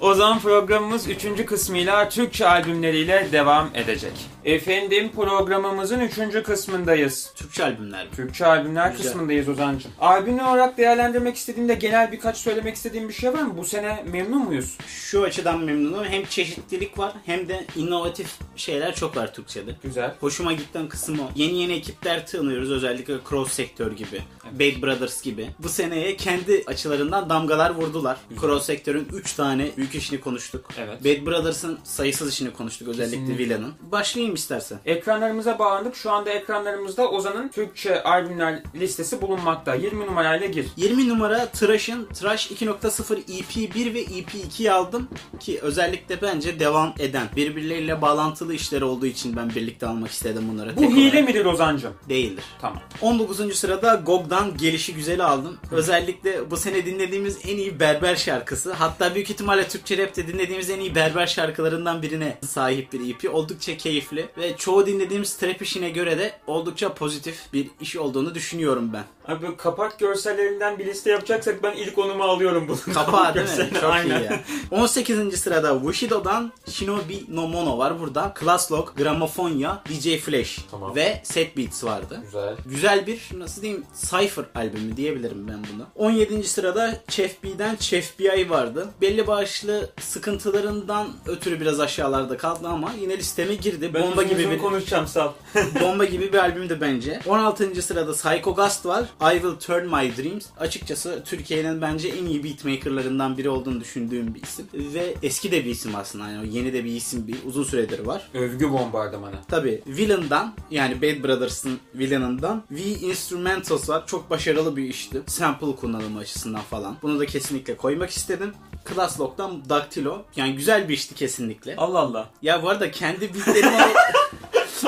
O zaman programımız üçüncü kısmıyla Türkçe albümleriyle devam edecek. Efendim, programımızın üçüncü kısmındayız. Türkçe albümler mi? Türkçe albümler Güzel. Kısmındayız Ozan'cığım. Albümü olarak değerlendirmek istediğimde genel birkaç söylemek istediğim bir şey var mı? Bu sene memnun muyuz? Şu açıdan memnunum. Hem çeşitlilik var hem de inovatif şeyler çok var Türkçe'de. Güzel. Hoşuma giden kısım o. Yeni yeni ekipler tanıyoruz, özellikle cross sektör gibi, evet. Bad Brothers gibi. Bu seneye kendi açılarından damgalar vurdular. Güzel. Cross sektörün üç tane büyük işini konuştuk. Evet. Bad Brothers'ın sayısız işini konuştuk, özellikle kesinlikle. Villa'nın. Başlayayım istersen. Ekranlarımıza bağlandık. Şu anda ekranlarımızda Ozan'ın Türkçe albümler listesi bulunmakta. yirmi numarayla gir. yirmi numara Thrash'ın Thrash iki nokta sıfır E P bir ve E P iki'yi aldım ki özellikle bence devam eden, birbirleriyle bağlantılı işleri olduğu için ben birlikte almak istedim bunları. Bu hile mi? Nedir Ozan'cığım? Değildir. Tamam. on dokuzuncu sırada Gog'dan Gelişi Güzel'i aldım. Hı. Özellikle bu sene dinlediğimiz en iyi berber şarkısı. Hatta büyük ihtimalle Türkçe rap'te dinlediğimiz en iyi berber şarkılarından birine sahip bir E P. Oldukça keyifli ve çoğu dinlediğimiz trap işine göre de oldukça pozitif bir iş olduğunu düşünüyorum ben. Abi kapak görsellerinden bir liste yapacaksak ben ilk onumu alıyorum bunu. Kapağı değil mi? Çok aynen. iyi ya. on sekizinci sırada Wushido'dan Shinobi no Mono var burada. Classlock, Gramofonya, D J Flash tamam. ve Set Beats vardı. Güzel. Güzel bir, nasıl diyeyim, Cypher albümü diyebilirim ben buna. on yedinci sırada Chef B'den Chef B I vardı. Belli başlı sıkıntılarından ötürü biraz aşağılarda kaldı ama yine listeme girdi. Ben bomba gibi bir konuşacağım sal. Bomba gibi bir albümdü bence. on altıncı sırada Psycho Ghost var. I Will Turn My Dreams. Açıkçası Türkiye'nin bence en iyi beatmakerlarından biri olduğunu düşündüğüm bir isim. Ve eski de bir isim aslında. Yani yeni de bir isim, bir uzun süredir var. Övgü bombardımanı. Tabii. Villain'dan, yani Bad Brothers'ın Villain'ından V Instrumentals var. Çok başarılı bir işti. Sample kullanımı açısından falan. Bunu da kesinlikle koymak istedim. Class Lock'tan Daktilo. Yani güzel bir işti kesinlikle. Allah Allah. Ya bu arada kendi beatlerim var.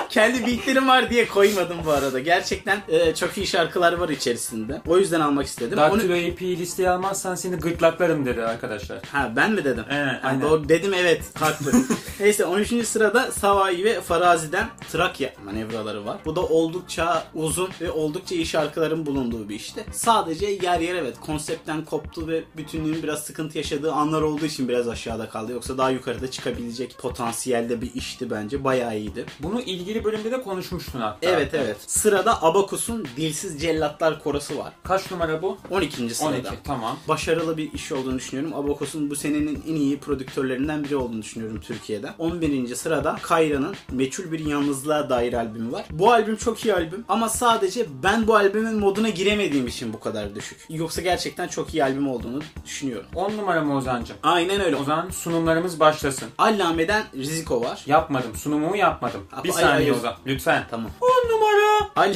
Kendi beatlerim var diye koymadım bu arada. Gerçekten e, çok iyi şarkılar var içerisinde. O yüzden almak istedim. Daktilo E P listeye almazsan seni gırtlaklarım dedi arkadaşlar. Ha, ben mi dedim? Evet. Yani doğru dedim, evet. Haklı. Neyse, on üçüncü sırada Savai ve Farazi'den Trakya manevraları var. Bu da oldukça uzun ve oldukça iyi şarkıların bulunduğu bir işti. Sadece yer yer evet konseptten koptu ve bütünlüğün biraz sıkıntı yaşadığı anlar olduğu için biraz aşağıda kaldı. Yoksa daha yukarıda çıkabilecek potansiyelde bir işti bence. Bayağı iyiydi. Bunu ilgili bir bölümde de konuşmuştun hatta. Evet evet. Sırada Abakus'un Dilsiz Cellatlar Korosu var. Kaç numara bu? on ikinci sırada. on iki tamam. Başarılı bir iş olduğunu düşünüyorum. Abakus'un bu senenin en iyi prodüktörlerinden biri olduğunu düşünüyorum Türkiye'de. on birinci sırada Kayra'nın Meçhul Bir Yalnızlığa Dair albümü var. Bu albüm çok iyi albüm ama sadece ben bu albümün moduna giremediğim için bu kadar düşük. Yoksa gerçekten çok iyi albüm olduğunu düşünüyorum. on numara mı Ozan'cığım? Aynen öyle. Ozan, sunumlarımız başlasın. Allame'den Riziko var. Yapmadım. Sunumumu yapmadım. Abi, bir saniye ay- Ozan. Lütfen. Tamam. on numara. All-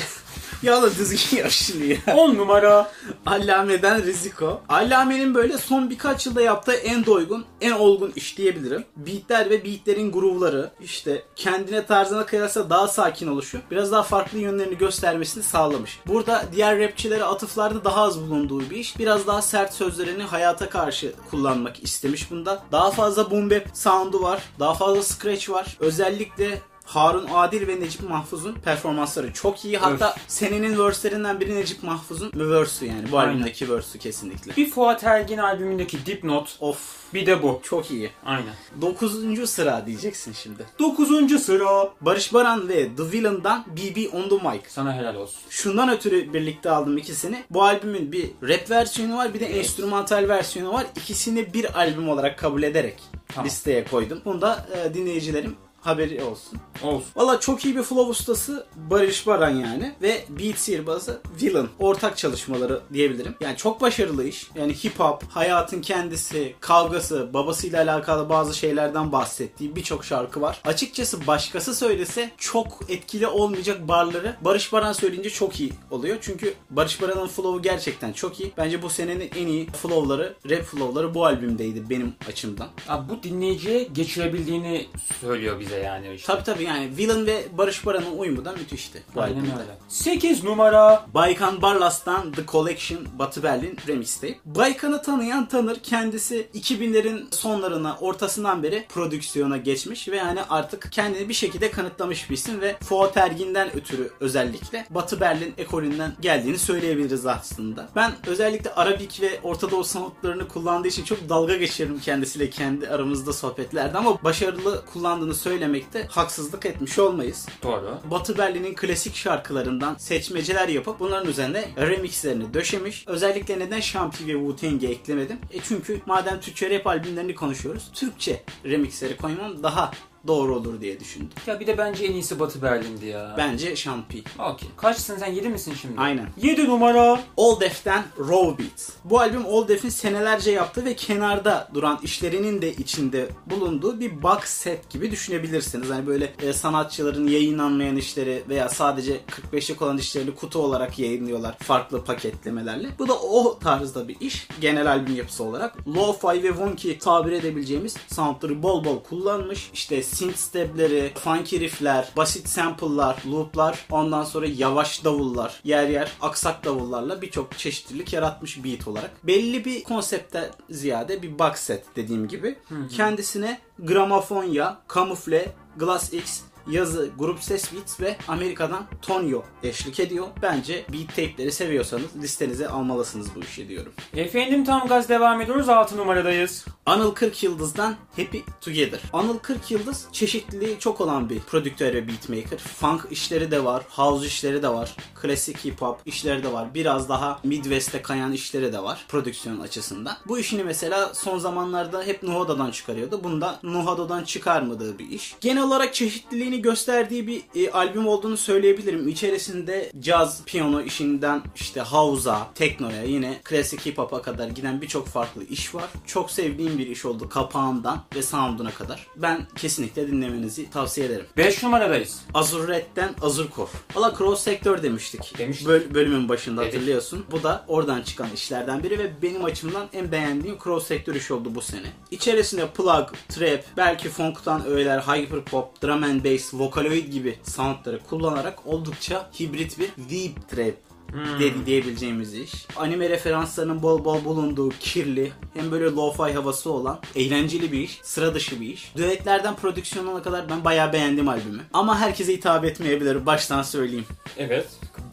ya da düzgün yap şimdi ya. on numara. Allame'den Riziko. Allame'nin böyle son birkaç yılda yaptığı en doygun, en olgun iş diyebilirim. Beatler ve beatlerin groovları, işte kendine tarzına kıyasla daha sakin oluşu, biraz daha farklı yönlerini göstermesini sağlamış. Burada diğer rapçilere atıflarda daha az bulunduğu bir iş. Biraz daha sert sözlerini hayata karşı kullanmak istemiş bunda. Daha fazla boom bap sound'u var. Daha fazla scratch var. Özellikle Harun Adil ve Necip Mahfuz'un performansları çok iyi. Hatta öf, senenin verse'lerinden biri Necip Mahfuz'un verse'ü yani. Bu aynen, albümdeki verse'ü kesinlikle. Bir Fuat Ergin albümündeki Dipnot. Of. Bir de bu. Çok iyi. Aynen. dokuzuncu sıra diyeceksin şimdi. dokuzuncu sıra. Barış Baran ve The Villain'dan B B On The Mic. Sana helal olsun. Şundan ötürü birlikte aldım ikisini. Bu albümün bir rap versiyonu var, bir de evet, enstrümantal versiyonu var. İkisini bir albüm olarak kabul ederek tamam, listeye koydum. Bunu da e, dinleyicilerim haberi olsun. Olsun. Valla çok iyi bir flow ustası Barış Baran yani. Ve beat sihirbazı Villain. Ortak çalışmaları diyebilirim. Yani çok başarılı iş. Yani hip hop, hayatın kendisi, kavgası, babasıyla alakalı bazı şeylerden bahsettiği birçok şarkı var. Açıkçası başkası söylese çok etkili olmayacak barları Barış Baran söyleyince çok iyi oluyor. Çünkü Barış Baran'ın flow'u gerçekten çok iyi. Bence bu senenin en iyi flow'ları, rap flow'ları bu albümdeydi benim açımdan. Abi bu dinleyiciye geçirebildiğini söylüyor bize. Yani işte. Tabii tabii yani Villain ve Barış Baran'ın uyumu da müthişti. Aynen öyle. sekiz numara. Baykan Barlas'tan The Collection Batı Berlin remix'te. Baykan'ı tanıyan tanır. Kendisi iki binlerin sonlarına, ortasından beri prodüksiyona geçmiş ve yani artık kendini bir şekilde kanıtlamış bir isim ve Fuat Ergin'den ötürü özellikle Batı Berlin ekolünden geldiğini söyleyebiliriz aslında. Ben özellikle Arabik ve Orta Doğu sanatlarını kullandığı için çok dalga geçiyorum kendisiyle kendi aramızda sohbetlerde ama başarılı kullandığını söyleyeyim demekte haksızlık etmiş olmayız. Doğru. Batı Berlin'in klasik şarkılarından seçmeceler yapıp bunların üzerine remixlerini döşemiş. Özellikle neden Şampi ve Wu-Tang'i eklemedim? E çünkü madem Türkçe rap albümlerini konuşuyoruz, Türkçe remixleri koymam daha doğru olur diye düşündüm. Ya bir de bence en iyisi Batı Berlin'di ya. Bence Şampi. Okey. Kaçsın sen? yedi misin şimdi? Aynen. yedi numara. Old Def'ten Raw Beats. Bu albüm Old Def'in senelerce yaptığı ve kenarda duran işlerinin de içinde bulunduğu bir box set gibi düşünebilirsiniz. Hani böyle e, sanatçıların yayınlanmayan işleri veya sadece kırk beşlik olan işlerini kutu olarak yayınlıyorlar farklı paketlemelerle. Bu da o tarzda bir iş. Genel albüm yapısı olarak lo-fi ve wonky tabir edebileceğimiz soundları bol bol kullanmış. İşte synth stepleri, funky riffler, basit sample'lar, loop'lar, ondan sonra yavaş davullar, yer yer aksak davullarla birçok çeşitlilik yaratmış beat olarak. Belli bir konseptten ziyade bir box set dediğim gibi. Hı hı. Kendisine Gramofonya, Kamufle, Glass X, Yazı, Grup Ses Beats ve Amerika'dan Tonyo eşlik ediyor. Bence beat tape'leri seviyorsanız listenize almalısınız bu işi diyorum. Efendim tam gaz devam ediyoruz. altı numaradayız. Anıl Kırkyıldız'dan Happy Together. Anıl Kırkyıldız çeşitliliği çok olan bir prodüktör ve beatmaker. Funk işleri de var, house işleri de var, klasik hip hop işleri de var. Biraz daha Midwest'e kayan işleri de var prodüksiyon açısından. Bu işini mesela son zamanlarda hep Nuhoda'dan çıkarıyordu. Bunda Nuhoda'dan çıkarmadığı bir iş. Genel olarak çeşitliliğini gösterdiği bir e, albüm olduğunu söyleyebilirim. İçerisinde caz, piyano işinden işte house'a, teknoya, yine klasik hip hop'a kadar giden birçok farklı iş var. Çok sevdiğim bir iş oldu kapağından ve sound'una kadar. Ben kesinlikle dinlemenizi tavsiye ederim. beş numaradayız. Azurret'ten Azurkor. Valla cross sektör demiştik. demiştik. Böl- bölümün başında evet, hatırlıyorsun. Bu da oradan çıkan işlerden biri ve benim açımdan en beğendiğim cross sektör iş oldu bu sene. İçerisinde plug, trap, belki funk'tan öğeler, hyperpop, drum and bass, Vocaloid gibi soundları kullanarak oldukça hibrit bir deep trap hmm. dedi diyebileceğimiz iş. Anime referanslarının bol bol bulunduğu kirli, hem böyle lo-fi havası olan eğlenceli bir iş, sıra dışı bir iş. Düetlerden prodüksiyonuna kadar ben bayağı beğendim albümü. Ama herkese hitap etmeyebilir, baştan söyleyeyim. Evet.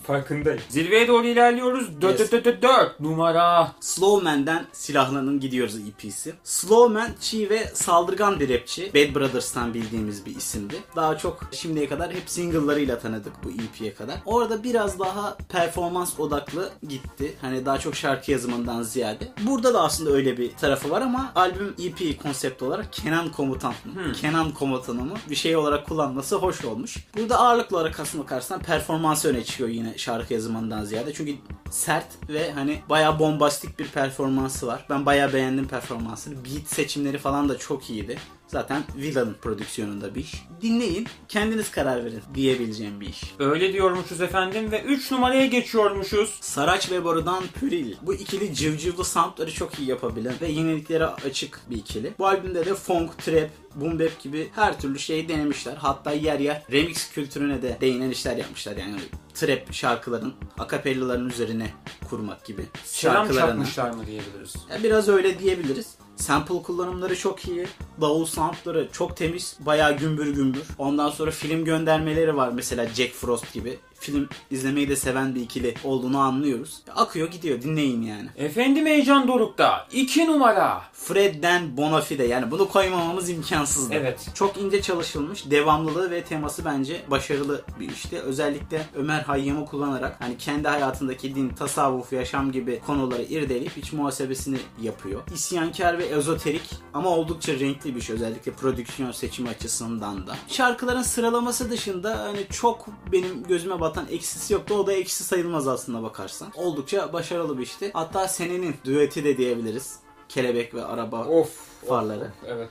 Farkındayım. Zirveye doğru ilerliyoruz. Dört yes. dört dört dört numara. Slowman'den Silahlanın Gidiyoruz E P'si. Slowman çiğ ve saldırgan bir rapçi. Bad Brothers'tan bildiğimiz bir isimdi. Daha çok şimdiye kadar hep single'larıyla tanıdık bu E P'ye kadar. Orada biraz daha performans odaklı gitti. Hani daha çok şarkı yazımından ziyade. Burada da aslında öyle bir tarafı var ama albüm E P konsept olarak Kenan Komutan mı? Hmm. Kenan Komutan'ı mı? Bir şey olarak kullanması hoş olmuş. Burada ağırlıklı olarak aslında bakarsan performansı öne çıkıyor yine şarkı yazımından ziyade. Çünkü sert ve hani bayağı bombastik bir performansı var. Ben bayağı beğendim performansını. Beat seçimleri falan da çok iyiydi. Zaten Villa'nın prodüksiyonunda bir iş. Dinleyin, kendiniz karar verin diyebileceğim bir iş. Öyle diyormuşuz efendim ve üç numaraya geçiyormuşuz. Saraç ve Boru'dan Püril. Bu ikili cıvcıvlı soundları çok iyi yapabilen ve yeniliklere açık bir ikili. Bu albümde de funk, trap, boom bap gibi her türlü şeyi denemişler. Hatta yer yer remix kültürüne de değinen işler yapmışlar. Yani trap şarkıların akapellaların üzerine kurmak gibi. Selam çakmışlar mı diyebiliriz? Ya biraz öyle diyebiliriz. Sample kullanımları çok iyi. Davul soundları çok temiz. Bayağı gümbür gümbür. Ondan sonra film göndermeleri var. Mesela Jack Frost gibi. Film izlemeyi de seven bir ikili olduğunu anlıyoruz. Akıyor gidiyor, dinleyin yani. Efendim heyecan dorukta. iki numara. Fred'den Bonafide. Yani bunu koymamamız imkansızdı. Evet. Çok ince çalışılmış. Devamlılığı ve teması bence başarılı bir işti. Özellikle Ömer Hayyam'ı kullanarak hani kendi hayatındaki din, tasavvuf, yaşam gibi konuları irdeleyip iç muhasebesini yapıyor. İsyankar ve ezoterik ama oldukça renkli bir şey. Özellikle prodüksiyon seçimi açısından da. Şarkıların sıralaması dışında hani çok benim gözüme bat eksisi yoktu. O da eksi sayılmaz aslında bakarsan. Oldukça başarılı bir işti. Hatta senenin düeti de diyebiliriz. Kelebek ve araba of, farları. Of, of, evet.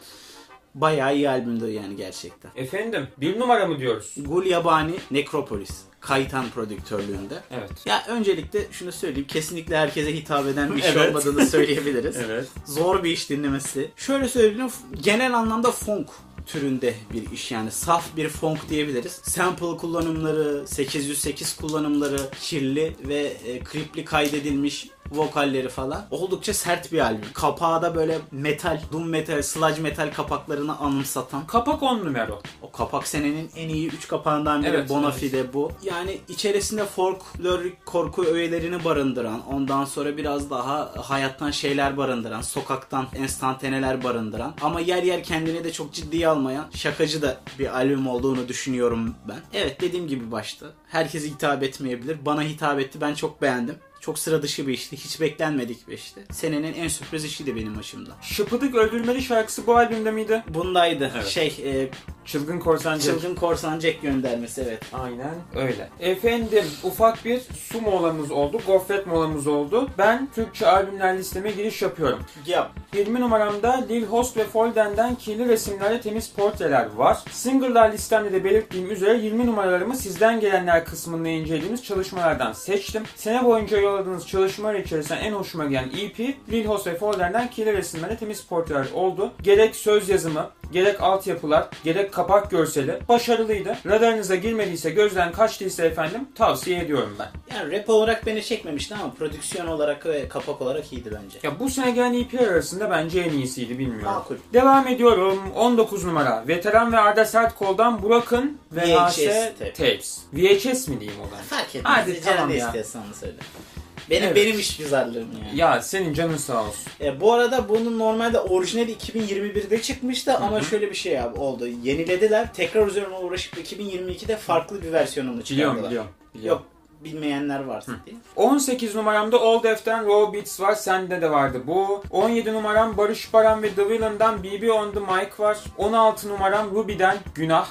Bayağı iyi albümdü yani gerçekten. Efendim bir numara mı diyoruz? Gulyabani Necropolis. Kaytan prodüktörlüğünde. Evet. Ya öncelikle şunu söyleyeyim. Kesinlikle herkese hitap eden bir evet. şey olmadığını söyleyebiliriz. Evet. Zor bir iş dinlemesi. Şöyle söyleyeyim. Genel anlamda funk türünde bir iş yani. Saf bir funk diyebiliriz. Sample kullanımları, sekiz yüz sekiz kullanımları, kirli ve e, klipli kaydedilmiş vokalleri falan. Oldukça sert bir albüm. Kapağı da böyle metal, doom metal, sludge metal kapaklarını anımsatan. Kapak on numara. O kapak senenin en iyi üç kapağından biri. Evet, Bonafide evet. bu. Yani içerisinde folklorik korku öğelerini barındıran, ondan sonra biraz daha hayattan şeyler barındıran, sokaktan enstantaneler barındıran ama yer yer kendini de çok ciddiye almayan, şakacı da bir albüm olduğunu düşünüyorum ben. Evet dediğim gibi başta. Herkese hitap etmeyebilir. Bana hitap etti. Ben çok beğendim. Çok sıra dışı bir işti. Hiç beklenmedik bir işti. Senenin en sürpriz işiydi benim başımda. Şıpıdık Öldürmeli şarkısı bu albümde miydi? Bundaydı. Evet. Şey... E, Çılgın Korsan Jack. Çılgın Korsan Jack göndermesi evet. Aynen öyle. Efendim ufak bir su molamız oldu. Gofret molamız oldu. Ben Türkçe albümler listeme giriş yapıyorum. Yap. yirmi numaramda Lil Host ve Folden'den Kirli Resimlerle Temiz Portreler var. Single'lar listemde de belirttiğim üzere yirmi numaralarımı sizden gelenler kısmında incelediğimiz çalışmalardan seçtim. Sene boyunca yolladığınız çalışmalar içerisinde en hoşuma gelen E P Lil Host ve Folden'den Kirli Resimlerle Temiz Portreler oldu. Gerek söz yazımı, gerek altyapılar, gerek kapak görseli başarılıydı. Radarınıza girmediyse, gözden kaçtıysa efendim tavsiye ediyorum ben. Yani rap olarak beni çekmemişti ama prodüksiyon olarak ve kapak olarak iyiydi bence. Ya bu sene gelen E P'ler arasında bence en iyisiydi bilmiyorum. Makul. Devam ediyorum. on dokuz numara. Veteran ve Arda Sertkol'dan Burak'ın V H S Tapes. V H S mi diyeyim o da? Fark etmez. Hadi tamam ya. İstiyorsan söyle. Benim evet. benim iş güzellerim yani. Ya senin canın sağ olsun. E, bu arada bunun normalde orijinali iki bin yirmi birde çıkmıştı Hı-hı. ama şöyle bir şey abi oldu. Yenilediler. Tekrar üzerine uğraşıp iki bin yirmi ikide farklı bir versiyonunu çıkardılar. Biliyorum biliyorum. biliyorum. Yok. Bilmeyenler varsa diye. on sekiz numaramda Old F'den Raw Beats var. Sende de vardı bu. on yedi numaram Barış Baran ve The Villain'dan B B on the Mic var. on altı numaram Ruby'den Günah.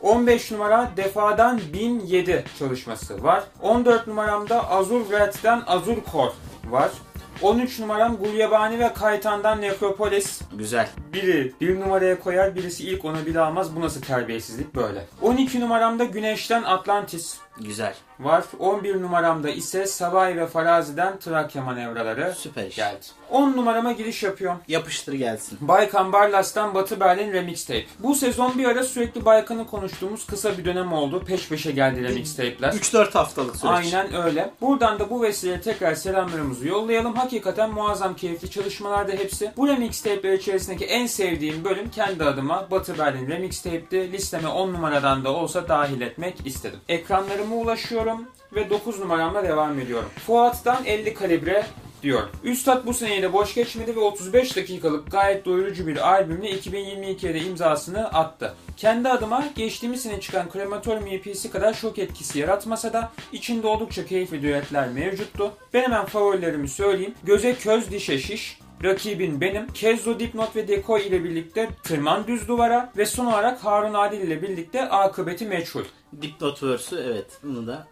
on beş numara Defa'dan bin yedi çalışması var. on dört numaramda Azur Red'den Azur Core var. on üç numaram Gulyabani ve Kaytan'dan Necropolis. Güzel. Biri bir numaraya koyar, birisi ilk ona bile almaz. Bu nasıl terbiyesizlik böyle. on iki numaramda Güneş'ten Atlantis. Güzel. Var. on bir numaramda ise Sabah ve Farazi'den Trakya Manevraları. Süper iş. Geldi. on numarama giriş yapıyorum. Yapıştır gelsin. Baykan Barlas'tan Batı Berlin Remix Tape. Bu sezon bir ara sürekli Baykan'ı konuştuğumuz kısa bir dönem oldu. Peş peşe geldi remix tape'ler. üç dört haftalık süreç. Aynen öyle. Buradan da bu vesileyle tekrar selamlarımızı yollayalım. Hakikaten muazzam keyifli çalışmalarda hepsi. Bu remix tape'ler içerisindeki en sevdiğim bölüm kendi adıma Batı Berlin Remix Tape'ti. Listeme on numaradan da olsa dahil etmek istedim. Ekranlarıma ulaşıyorum. alıyorum ve dokuz numaramla devam ediyorum. Fuat'tan elli kalibre diyor. Üstad bu seneyi de boş geçmedi ve otuz beş dakikalık gayet doyurucu bir albümle iki bin yirmi iki'de imzasını attı. Kendi adıma geçtiğimiz sene çıkan Krematoryum E P'si kadar şok etkisi yaratmasa da içinde oldukça keyifli düetler mevcuttu. Ben hemen favorilerimi söyleyeyim. Göze köz dişe şiş, Rakibin Benim, Kezzo, Dipnot ve Dekoy ile birlikte Tırman Düz Duvara ve son olarak Harun Adil ile birlikte Akıbeti Meçhul. Dipnot versi, evet, bunu da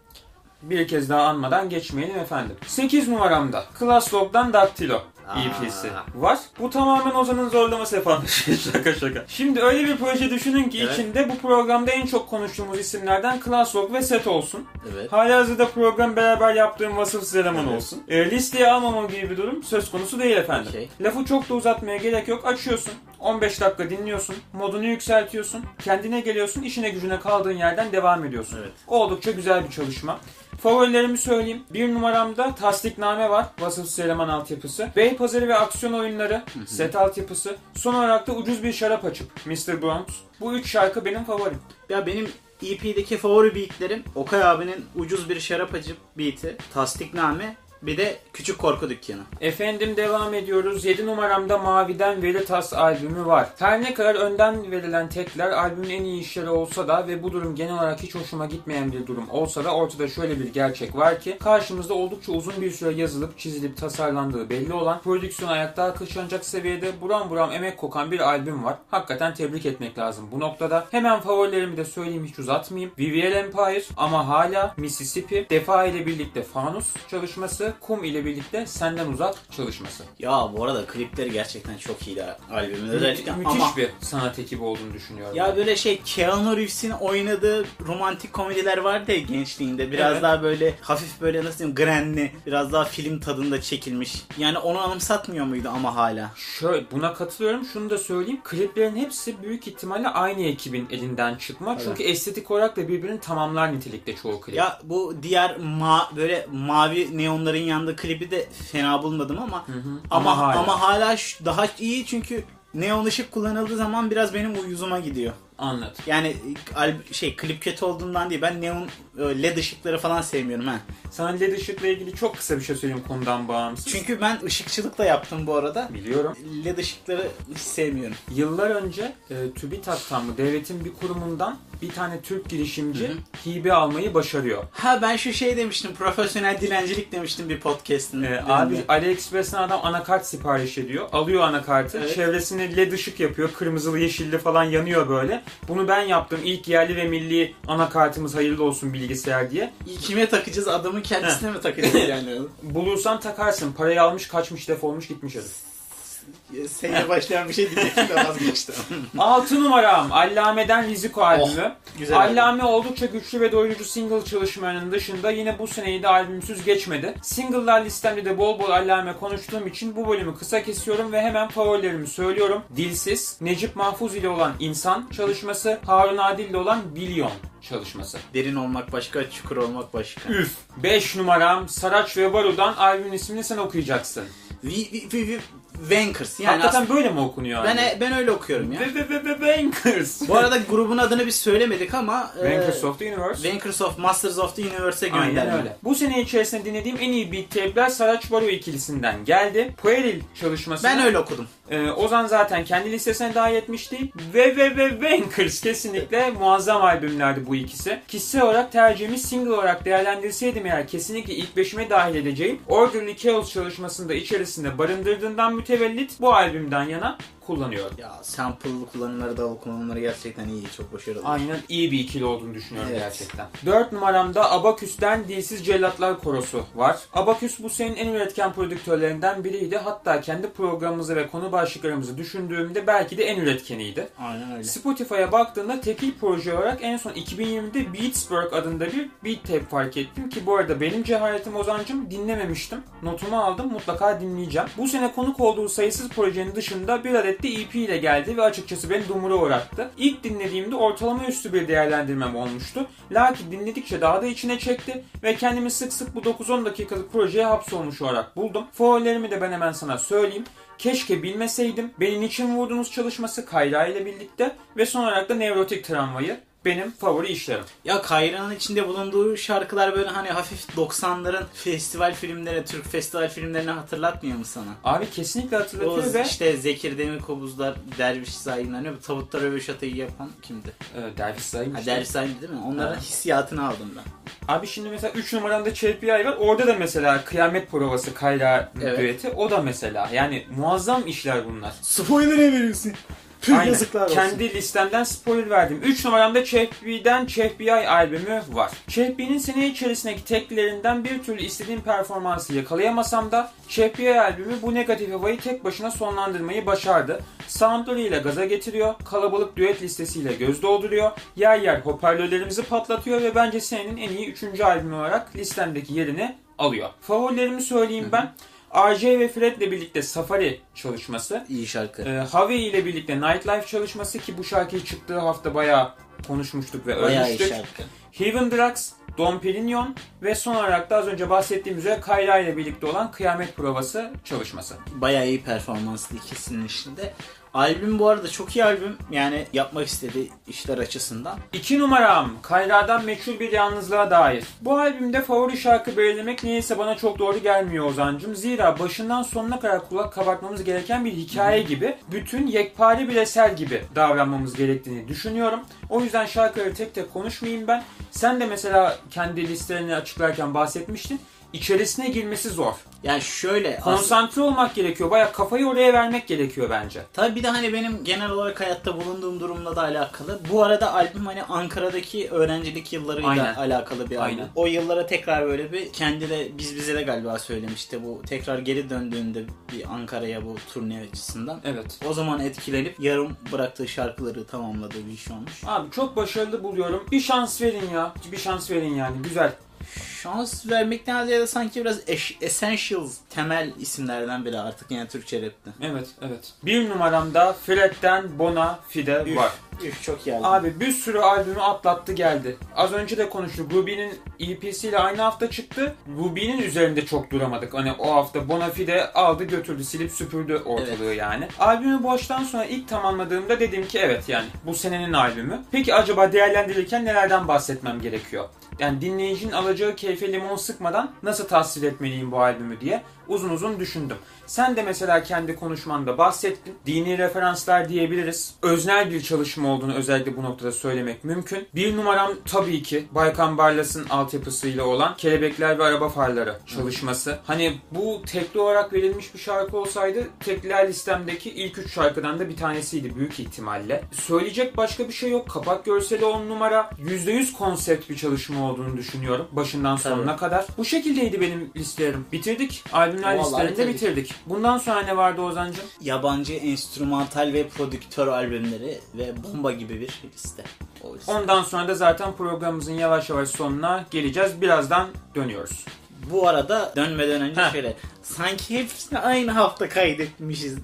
bir kez daha anmadan geçmeyelim efendim. sekiz numaramda Class Log'dan Daktilo E P'si var. Bu tamamen Ozan'ın zorlaması efendim. Şaka şaka. Şimdi öyle bir proje düşünün ki evet, içinde bu programda en çok konuştuğumuz isimlerden Class Log ve Set olsun. Evet. Halihazırda program beraber yaptığım Vasıfsız Eleman evet olsun. E, listeye almamam gibi bir durum söz konusu değil efendim. Şey. Lafı çok da uzatmaya gerek yok. Açıyorsun, on beş dakika dinliyorsun, modunu yükseltiyorsun, kendine geliyorsun, işine gücüne kaldığın yerden devam ediyorsun. Evet. Oldukça güzel bir çalışma. Favorilerimi söyleyeyim. bir numaramda Tasdikname var. Vasıfsız Eleman altyapısı. Beypazarı ve aksiyon oyunları. Hı hı. Set altyapısı. Son olarak da Ucuz Bir Şarap Açıp. mister Browns. Bu üç şarkı benim favorim. Ya benim E P'deki favori beatlerim Okay abinin Ucuz Bir Şarap Açıp beat'i, Tasdikname, bir de Küçük Korku Dükkanı. Efendim devam ediyoruz. yedi numaramda Mavi'den Veritas albümü var. Her ne kadar önden verilen tekler albümün en iyi işleri olsa da ve bu durum genel olarak hiç hoşuma gitmeyen bir durum olsa da ortada şöyle bir gerçek var ki karşımızda oldukça uzun bir süre yazılıp çizilip tasarlandığı belli olan, prodüksiyon ayakta alkışlanacak seviyede buram buram emek kokan bir albüm var. Hakikaten tebrik etmek lazım bu noktada. Hemen favorilerimi de söyleyeyim, hiç uzatmayayım. Vivial Empire, Ama Hala, Mississippi, Defa ile birlikte Fanus çalışması, Kum ile birlikte Senden Uzak çalışması. Ya bu arada klipleri gerçekten çok iyi de albümün. Mü- özellikle müthiş ama bir sanat ekibi olduğunu düşünüyorum. Ya ben böyle şey Keanu Reeves'in oynadığı romantik komediler vardı ya gençliğinde. Biraz evet, daha böyle hafif böyle nasıl diyeyim grenli, biraz daha film tadında çekilmiş. Yani onu anımsatmıyor muydu Ama Hala? Şöyle buna katılıyorum. Şunu da söyleyeyim. Kliplerin hepsi büyük ihtimalle aynı ekibin elinden çıkma. Evet. Çünkü estetik olarak da birbirini tamamlar nitelikte çoğu klip. Ya bu diğer ma- böyle mavi neonları yanında klibi de fena bulmadım ama hı hı. Ama, ama hala, ama hala şu, daha iyi çünkü neon ışık kullanıldığı zaman biraz benim uyuzuma gidiyor. Anladım. Yani şey klip kötü olduğundan değil, ben neon led ışıkları falan sevmiyorum ha. Sana led ışıkla ilgili çok kısa bir şey söyleyeyim konudan bağımsız. Çünkü ben ışıkçılık da yaptım bu arada. Biliyorum. Led ışıkları hiç sevmiyorum. Yıllar önce e, TÜBİTAK'tan mı devletin bir kurumundan bir tane Türk girişimci hı hı. hibe almayı başarıyor. Ha ben şu şey demiştim, profesyonel dilencilik demiştim bir podcast'ın. E, abi AliExpress'ten adam anakart sipariş ediyor. Alıyor anakartı. Evet. Çevresine led ışık yapıyor. Kırmızılı yeşilli falan yanıyor böyle. Bunu ben yaptım. İlk yerli ve milli anakartımız hayırlı olsun bilgisayar diye. Kime takacağız? Adamın kendisine mi takacağız yani? Bulursan takarsın. Parayı almış, kaçmış, defolmuş, gitmiş adam. Seninle başlayan bir şey diyecektim de vazgeçtim. altı numaram Allame'den Riziko albümü. Oh, Allame oldu. Oldukça güçlü ve doyurucu single çalışmalarının dışında yine bu seneyi de albümsüz geçmedi. Single'lar listemde de bol bol Allame konuştuğum için bu bölümü kısa kesiyorum ve hemen favorilerimi söylüyorum. Dilsiz, Necip Mahfuz ile olan İnsan çalışması, Harun Adil ile olan Bilyon çalışması. Derin olmak başka, çukur olmak başka. Üf! beş numaram Saraç ve Baru'dan albümün ismini sen okuyacaksın. Vi, vi, vi, vi. Wankers. Yani hakikaten böyle mi okunuyor? Ben yani? ben öyle okuyorum ya. Wankers. Bu arada grubun adını biz söylemedik ama Wankers e, of the Universe. Wankers of Masters of the Universe'e gönderdi. Bu sene içerisinde dinlediğim en iyi beat tape'ler Saraç Baru ikilisinden geldi. Pueril çalışması. Ben öyle okudum. E, Ozan zaten kendi listesine dahil etmişti. Ve ve ve Wankers kesinlikle muazzam albümlerdi bu ikisi. Kişisel olarak tercihimi single olarak değerlendirseydim eğer kesinlikle ilk beşime dahil edeceğim Orderly Chaos çalışmasında içerisinde barındırdığından mütevellit Tevellit bu albümden yana kullanıyorum. Ya sample'lı kullanımları, davul kullanımları gerçekten iyi, çok başarılı. Aynen, iyi bir ikili olduğunu düşünüyorum evet, gerçekten. dört numaramda Abaküs'ten Dilsiz Cellatlar Korosu var. Abaküs bu senin en üretken prodüktörlerinden biriydi. Hatta kendi programımızı ve konu başlıklarımızı düşündüğümde belki de en üretkeniydi. Aynen öyle. Spotify'a baktığımda tekil proje olarak en son iki bin yirmi'de Beatsburg adında bir beat tape fark ettim ki bu arada benim cehaletim Ozancım, dinlememiştim. Notumu aldım, mutlaka dinleyeceğim. Bu sene konuk olduğu sayısız projenin dışında bir adet de E P ile geldi ve açıkçası beni dumura uğrattı. İlk dinlediğimde ortalama üstü bir değerlendirmem olmuştu. Lakin dinledikçe daha da içine çekti ve kendimi sık sık bu dokuz on dakikalık projeye hapsolmuş olarak buldum. Favorilerimi de ben hemen sana söyleyeyim. Keşke Bilmeseydim, Beni Niçin Vurdunuz çalışması Kayra ile birlikte ve son olarak da Nevrotik Tramvayı. benim favori işlerim. Ya Kayra'nın içinde bulunduğu şarkılar böyle hani hafif doksanların festival filmlerine, Türk festival filmlerine hatırlatmıyor mu sana? Abi kesinlikle hatırlatıyor o, be. İşte Zekir Demirkobuzlar, Derviş Zaim, hani bu Tavutlar Öveşatayı yapan kimdi? Ee, Derviş Zaim. Ha, Derviş Zaim değil mi? Onların ha. hissiyatını aldım ben. Abi şimdi mesela üç numaranda Çelpi Ay var. Orada da mesela Kıyamet Provası Kayra evet. düeti. O da mesela yani muazzam işler bunlar. Spoiler'e veriyorsun. Aynen. Kendi listemden spoiler verdim. üç numaramda Chehbi'den Chehbi albümü var. Chehbi'nin sene içerisindeki teklilerinden bir türlü istediğim performansı yakalayamasam da Chehbi albümü bu negatif havayı tek başına sonlandırmayı başardı. Soundlarıyla gaza getiriyor, kalabalık düet listesiyle göz dolduruyor, yer yer hoparlörlerimizi patlatıyor ve bence senenin en iyi üçüncü albümü olarak listemdeki yerini alıyor. Favorilerimi söyleyeyim ben. R J ve Fred ile birlikte Safari çalışması. İyi şarkı. E, Havi ile birlikte Nightlife çalışması ki bu şarkıyı çıktığı hafta bayağı konuşmuştuk ve övmüştük. Heaven Drugs, Dom Perignon ve son olarak da az önce bahsettiğim üzere Kayra ile birlikte olan Kıyamet Provası çalışması. Bayağı iyi performanslı ikisinin içinde. Albüm bu arada çok iyi albüm. Yani yapmak istediği işler açısından. İki numaram Kayra'dan Meçhul Bir Yalnızlığa Dair. Bu albümde favori şarkı belirlemek neyse bana çok doğru gelmiyor Ozan'cığım. Zira başından sonuna kadar kulak kabartmamız gereken bir hikaye gibi, bütün yekpare bir eser gibi davranmamız gerektiğini düşünüyorum. O yüzden şarkıları tek tek konuşmayayım ben. Sen de mesela kendi listelerini açıklarken bahsetmiştin. İçerisine girmesi zor. Yani şöyle... Konsantre as- olmak gerekiyor. Bayağı kafayı oraya vermek gerekiyor bence. Tabii bir de hani benim genel olarak hayatta bulunduğum durumla da alakalı. Bu arada albüm hani Ankara'daki öğrencilik yıllarıyla Aynen. alakalı bir albüm. Aynen. O yıllara tekrar böyle bir kendi de biz bize de galiba söylemişti. Bu tekrar geri döndüğünde bir Ankara'ya bu turne açısından. Evet. O zaman etkilenip yarım bıraktığı şarkıları tamamladığı bir iş olmuş. Abi çok başarılı buluyorum. Bir şans verin ya. Bir şans verin yani. Güzel. Şans vermekten ziyade sanki biraz essentials, temel isimlerden biri artık yani Türkçe rapte. Evet, evet. Bir numaramda Fred'den Bona Fide üf, var. Üf, çok iyi. Abi bir sürü albümü atlattı geldi. Az önce de konuştuk. Ruby'nin E P'siyle aynı hafta çıktı. Ruby'nin üzerinde çok duramadık. Hani o hafta Bona Fide aldı götürdü, silip süpürdü ortalığı evet. yani. Albümü boştan sonra ilk tamamladığımda dedim ki evet yani bu senenin albümü. Peki acaba değerlendirirken nelerden bahsetmem gerekiyor? Yani dinleyicinin alacağı keyfe limon sıkmadan nasıl tasvir etmeliyim bu albümü diye uzun uzun düşündüm. Sen de mesela kendi konuşmanda bahsettin. Dini referanslar diyebiliriz. Öznel bir çalışma olduğunu özellikle bu noktada söylemek mümkün. Bir numaram tabii ki Baykan Barlas'ın altyapısıyla olan Kelebekler ve Araba Farları çalışması. Hani bu tekli olarak verilmiş bir şarkı olsaydı tekliler listemdeki ilk üç şarkıdan da bir tanesiydi büyük ihtimalle. Söyleyecek başka bir şey yok. Kapak görseli on numara. yüzde yüz konsept bir çalışma olduğunu düşünüyorum. Başından sonuna Tabii. kadar. Bu şekildeydi benim listelerim. Bitirdik. Albümler listelerini de bitirdik. Bundan sonra ne vardı Ozan'cığım? Yabancı enstrümantal ve prodüktör albümleri ve bomba gibi bir liste. liste. Ondan sonra da zaten programımızın yavaş yavaş sonuna geleceğiz. Birazdan dönüyoruz. Bu arada dönmeden önce Heh. şöyle sanki hepsini aynı hafta kaydetmişiz.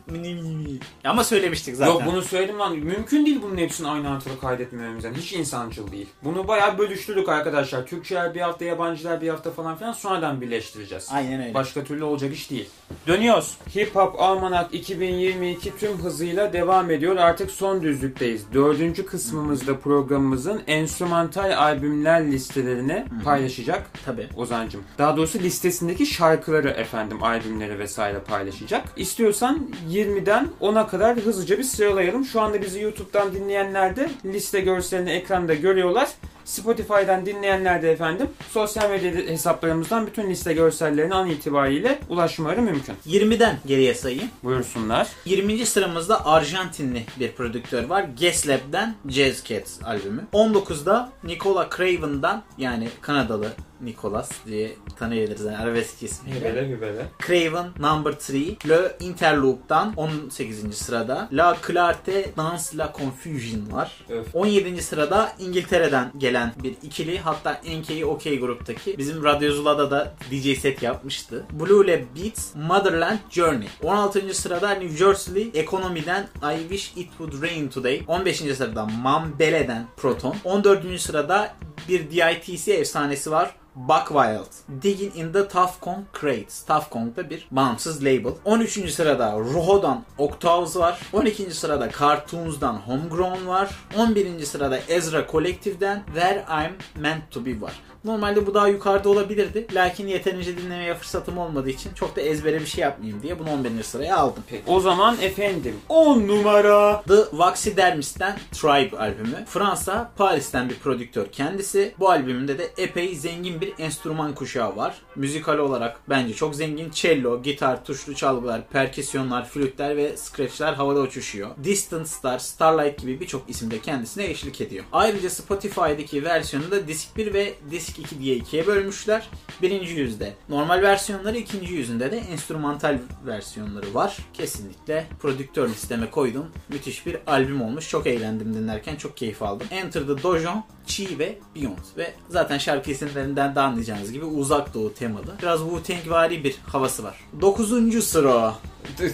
Ama söylemiştik zaten. Yok bunu söyledim lan. Mümkün değil bunun hepsini aynı hafta kaydetmememiz. Yani hiç insancıl değil. Bunu bayağı bölüştürdük arkadaşlar. Türkçeler bir hafta, yabancılar bir hafta falan filan sonradan birleştireceğiz. Aynen öyle. Başka türlü olacak iş değil. Dönüyoruz. Hip Hop Almanak iki bin yirmi iki tüm hızıyla devam ediyor. Artık son düzlükteyiz. Dördüncü kısmımızda programımızın enstrümantal albümler listelerini Hı-hı. paylaşacak. Tabii. Ozan'cığım. Daha doğrusu listesindeki şarkıları efendim albümleri vesaire paylaşacak. İstiyorsan yirmiden ona kadar hızlıca bir sıralayalım. Şu anda bizi YouTube'dan dinleyenler de liste görselini ekranda görüyorlar. Spotify'dan dinleyenler de efendim sosyal medya hesaplarımızdan bütün liste görsellerine an itibariyle ulaşmaları mümkün. yirmiden geriye sayayım. Buyursunlar. yirminci sıramızda Arjantinli bir prodüktör var. Gaslab'den Jazz Cats albümü. on dokuzda Nicola Craven'dan yani Kanadalı Nicolas diye tanıyabiliriz yani arabesk ismiyle. Gübele gübele. Craven number three Le Interloupe'dan on sekizinci sırada La Clarté dans la confusion var. Öf. on yedinci sırada İngiltere'den gelen bir ikili hatta N K O K gruptaki bizim Radyo Zula'da da D J set yapmıştı. Blue'le Beats Motherland Journey. on altıncı sırada New Jersey Economy'den I Wish It Would Rain Today. on beşinci sırada Mambele'den Proton. on dördüncü sırada bir D I T C efsanesi var. Buckwild, Digging in the Tough Kong Crates. Tough Kong da bir bağımsız label. on üçüncü sırada Roho'dan Octaves var. on ikinci sırada Cartoons'dan Homegrown var. on birinci sırada Ezra Collective'den Where I'm Meant to Be var. Normalde bu daha yukarıda olabilirdi. Lakin yeterince dinlemeye fırsatım olmadığı için çok da ezbere bir şey yapmayayım diye bunu on birinci sıraya aldım. Peki. O zaman efendim on numara The Vaxidermist'ten Tribe albümü. Fransa, Paris'ten bir prodüktör kendisi. Bu albümünde de epey zengin bir enstrüman kuşağı var. Müzikal olarak bence çok zengin. Cello, gitar, tuşlu çalgılar, perküsyonlar, flütler ve scratchler havada uçuşuyor. Distant Star, Starlight gibi birçok isim de kendisine eşlik ediyor. Ayrıca Spotify'daki versiyonu da disk bir ve disk iki diye ikiye bölmüşler. Birinci yüzde normal versiyonları, ikinci yüzünde de enstrümantal versiyonları var. Kesinlikle prodüktör listeme koydum. Müthiş bir albüm olmuş. Çok eğlendim dinlerken. Çok keyif aldım. Enter the Dojon, Chi ve Beyond. Ve zaten şarkı isimlerinden de anlayacağınız gibi uzak doğu temalı. Biraz Wu-Tangvari bir havası var. Dokuzuncu sıra.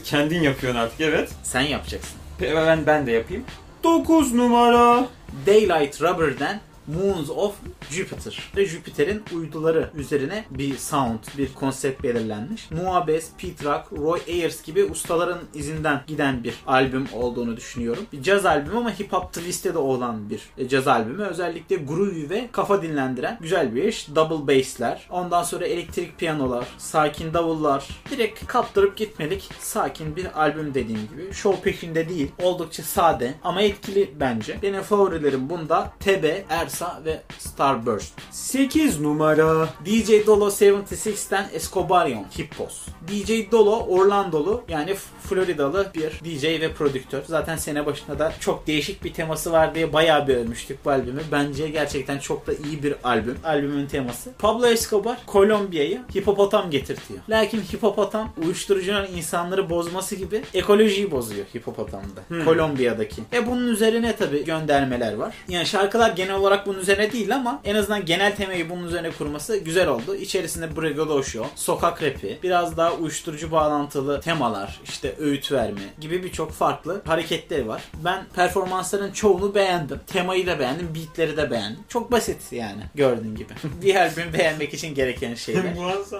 Kendin yapıyorsun artık, evet. Sen yapacaksın. Ben, ben de yapayım. Dokuz numara. Daylight Rubber'den Moons of Jupiter. Ve Jüpiter'in uyduları üzerine bir sound, bir konsept belirlenmiş. Muabes, Pete Rock, Roy Ayers gibi ustaların izinden giden bir albüm olduğunu düşünüyorum. Bir caz albümü ama hip hop twist'e de olan bir caz albümü. Özellikle groovy ve kafa dinlendiren güzel bir iş. Double bass'ler, ondan sonra elektrik piyanolar, sakin davullar. Direkt kaptırıp gitmelik sakin bir albüm dediğim gibi. Show peşinde değil. Oldukça sade ama etkili bence. Benim favorilerim bunda Tebe, Ersa ve Starburst. sekiz numara D J Dolo yetmiş altı Escobarion Hippos. D J Dolo Orlandolu, yani Floridalı bir D J ve prodüktör. Zaten sene başında da çok değişik bir teması var diye bayağı bir övmüştük bu albümü. Bence gerçekten çok da iyi bir albüm. Albümün teması. Pablo Escobar Kolombiya'yı hipopotam getirtiyor. Lakin hipopotam uyuşturucunun insanları bozması gibi ekolojiyi bozuyor hipopotamda. Hmm. Kolombiya'daki. E bunun üzerine tabii göndermeler var. Yani şarkılar genel olarak bunun üzerine değil ama en azından genel temayı bunun üzerine kurması güzel oldu. İçerisinde brigolo show, sokak rapi, biraz daha uyuşturucu bağlantılı temalar, işte öğüt verme gibi birçok farklı hareketleri var. Ben performansların çoğunu beğendim. Temayı da beğendim, beatleri de beğendim. Çok basit yani gördüğün gibi. Bir albüm beğenmek için gereken şeyler.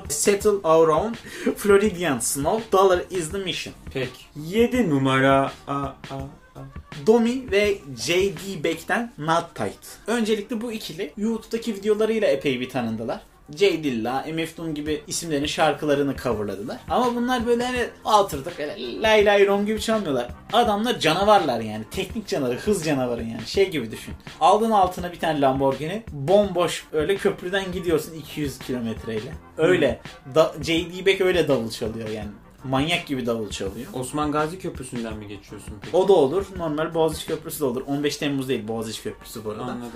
Settle Our Own, Floridian Snow, Dollar Is The Mission. Peki. yedi numara. A, a. Domi ve J-Dep'ten Not Tight. Öncelikle bu ikili YouTube'daki videolarıyla epey bir tanındılar. J Dilla, M F Doom gibi isimlerin şarkılarını coverladılar. Ama bunlar böyle hani altırdık, öyle lay lay rom gibi çalmıyorlar. Adamlar canavarlar yani. Teknik canavarı, hız canavarı yani. Şey gibi düşün. Aldın altına bir tane Lamborghini, bomboş öyle köprüden gidiyorsun iki yüz kilometreyle. Öyle. Da- J-Dep öyle davul çalıyor yani. Manyak gibi davul çalıyor. Osman Gazi Köprüsü'nden mi geçiyorsun peki? O da olur. Normal Boğaziçi Köprüsü de olur. on beş Temmuz değil Boğaziçi Köprüsü bu arada. Anladım.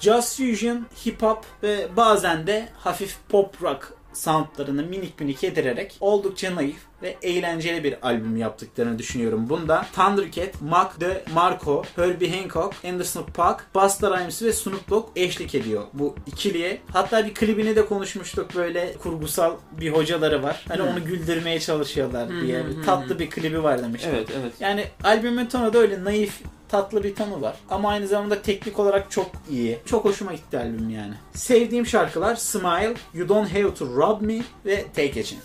Jazz fusion, hip hop ve bazen de hafif pop rock soundlarını minik minik yedirerek oldukça naif ve eğlenceli bir albüm yaptıklarını düşünüyorum. Bunda Thunder Cat, Mac De Marco, Herbie Hancock, Anderson Paak, Buster Himes ve Snoop Dogg eşlik ediyor bu ikiliye. Hatta bir klibini de konuşmuştuk, böyle kurgusal bir hocaları var. Hani hmm. onu güldürmeye çalışıyorlar diye hmm, tatlı hmm. bir klibi var demiştim. Evet, evet. Yani albümün tonu da öyle naif, tatlı bir tonu var. Ama aynı zamanda teknik olarak çok iyi. Çok hoşuma gitti albüm yani. Sevdiğim şarkılar Smile, You Don't Have To Rob Me ve Take A Chance.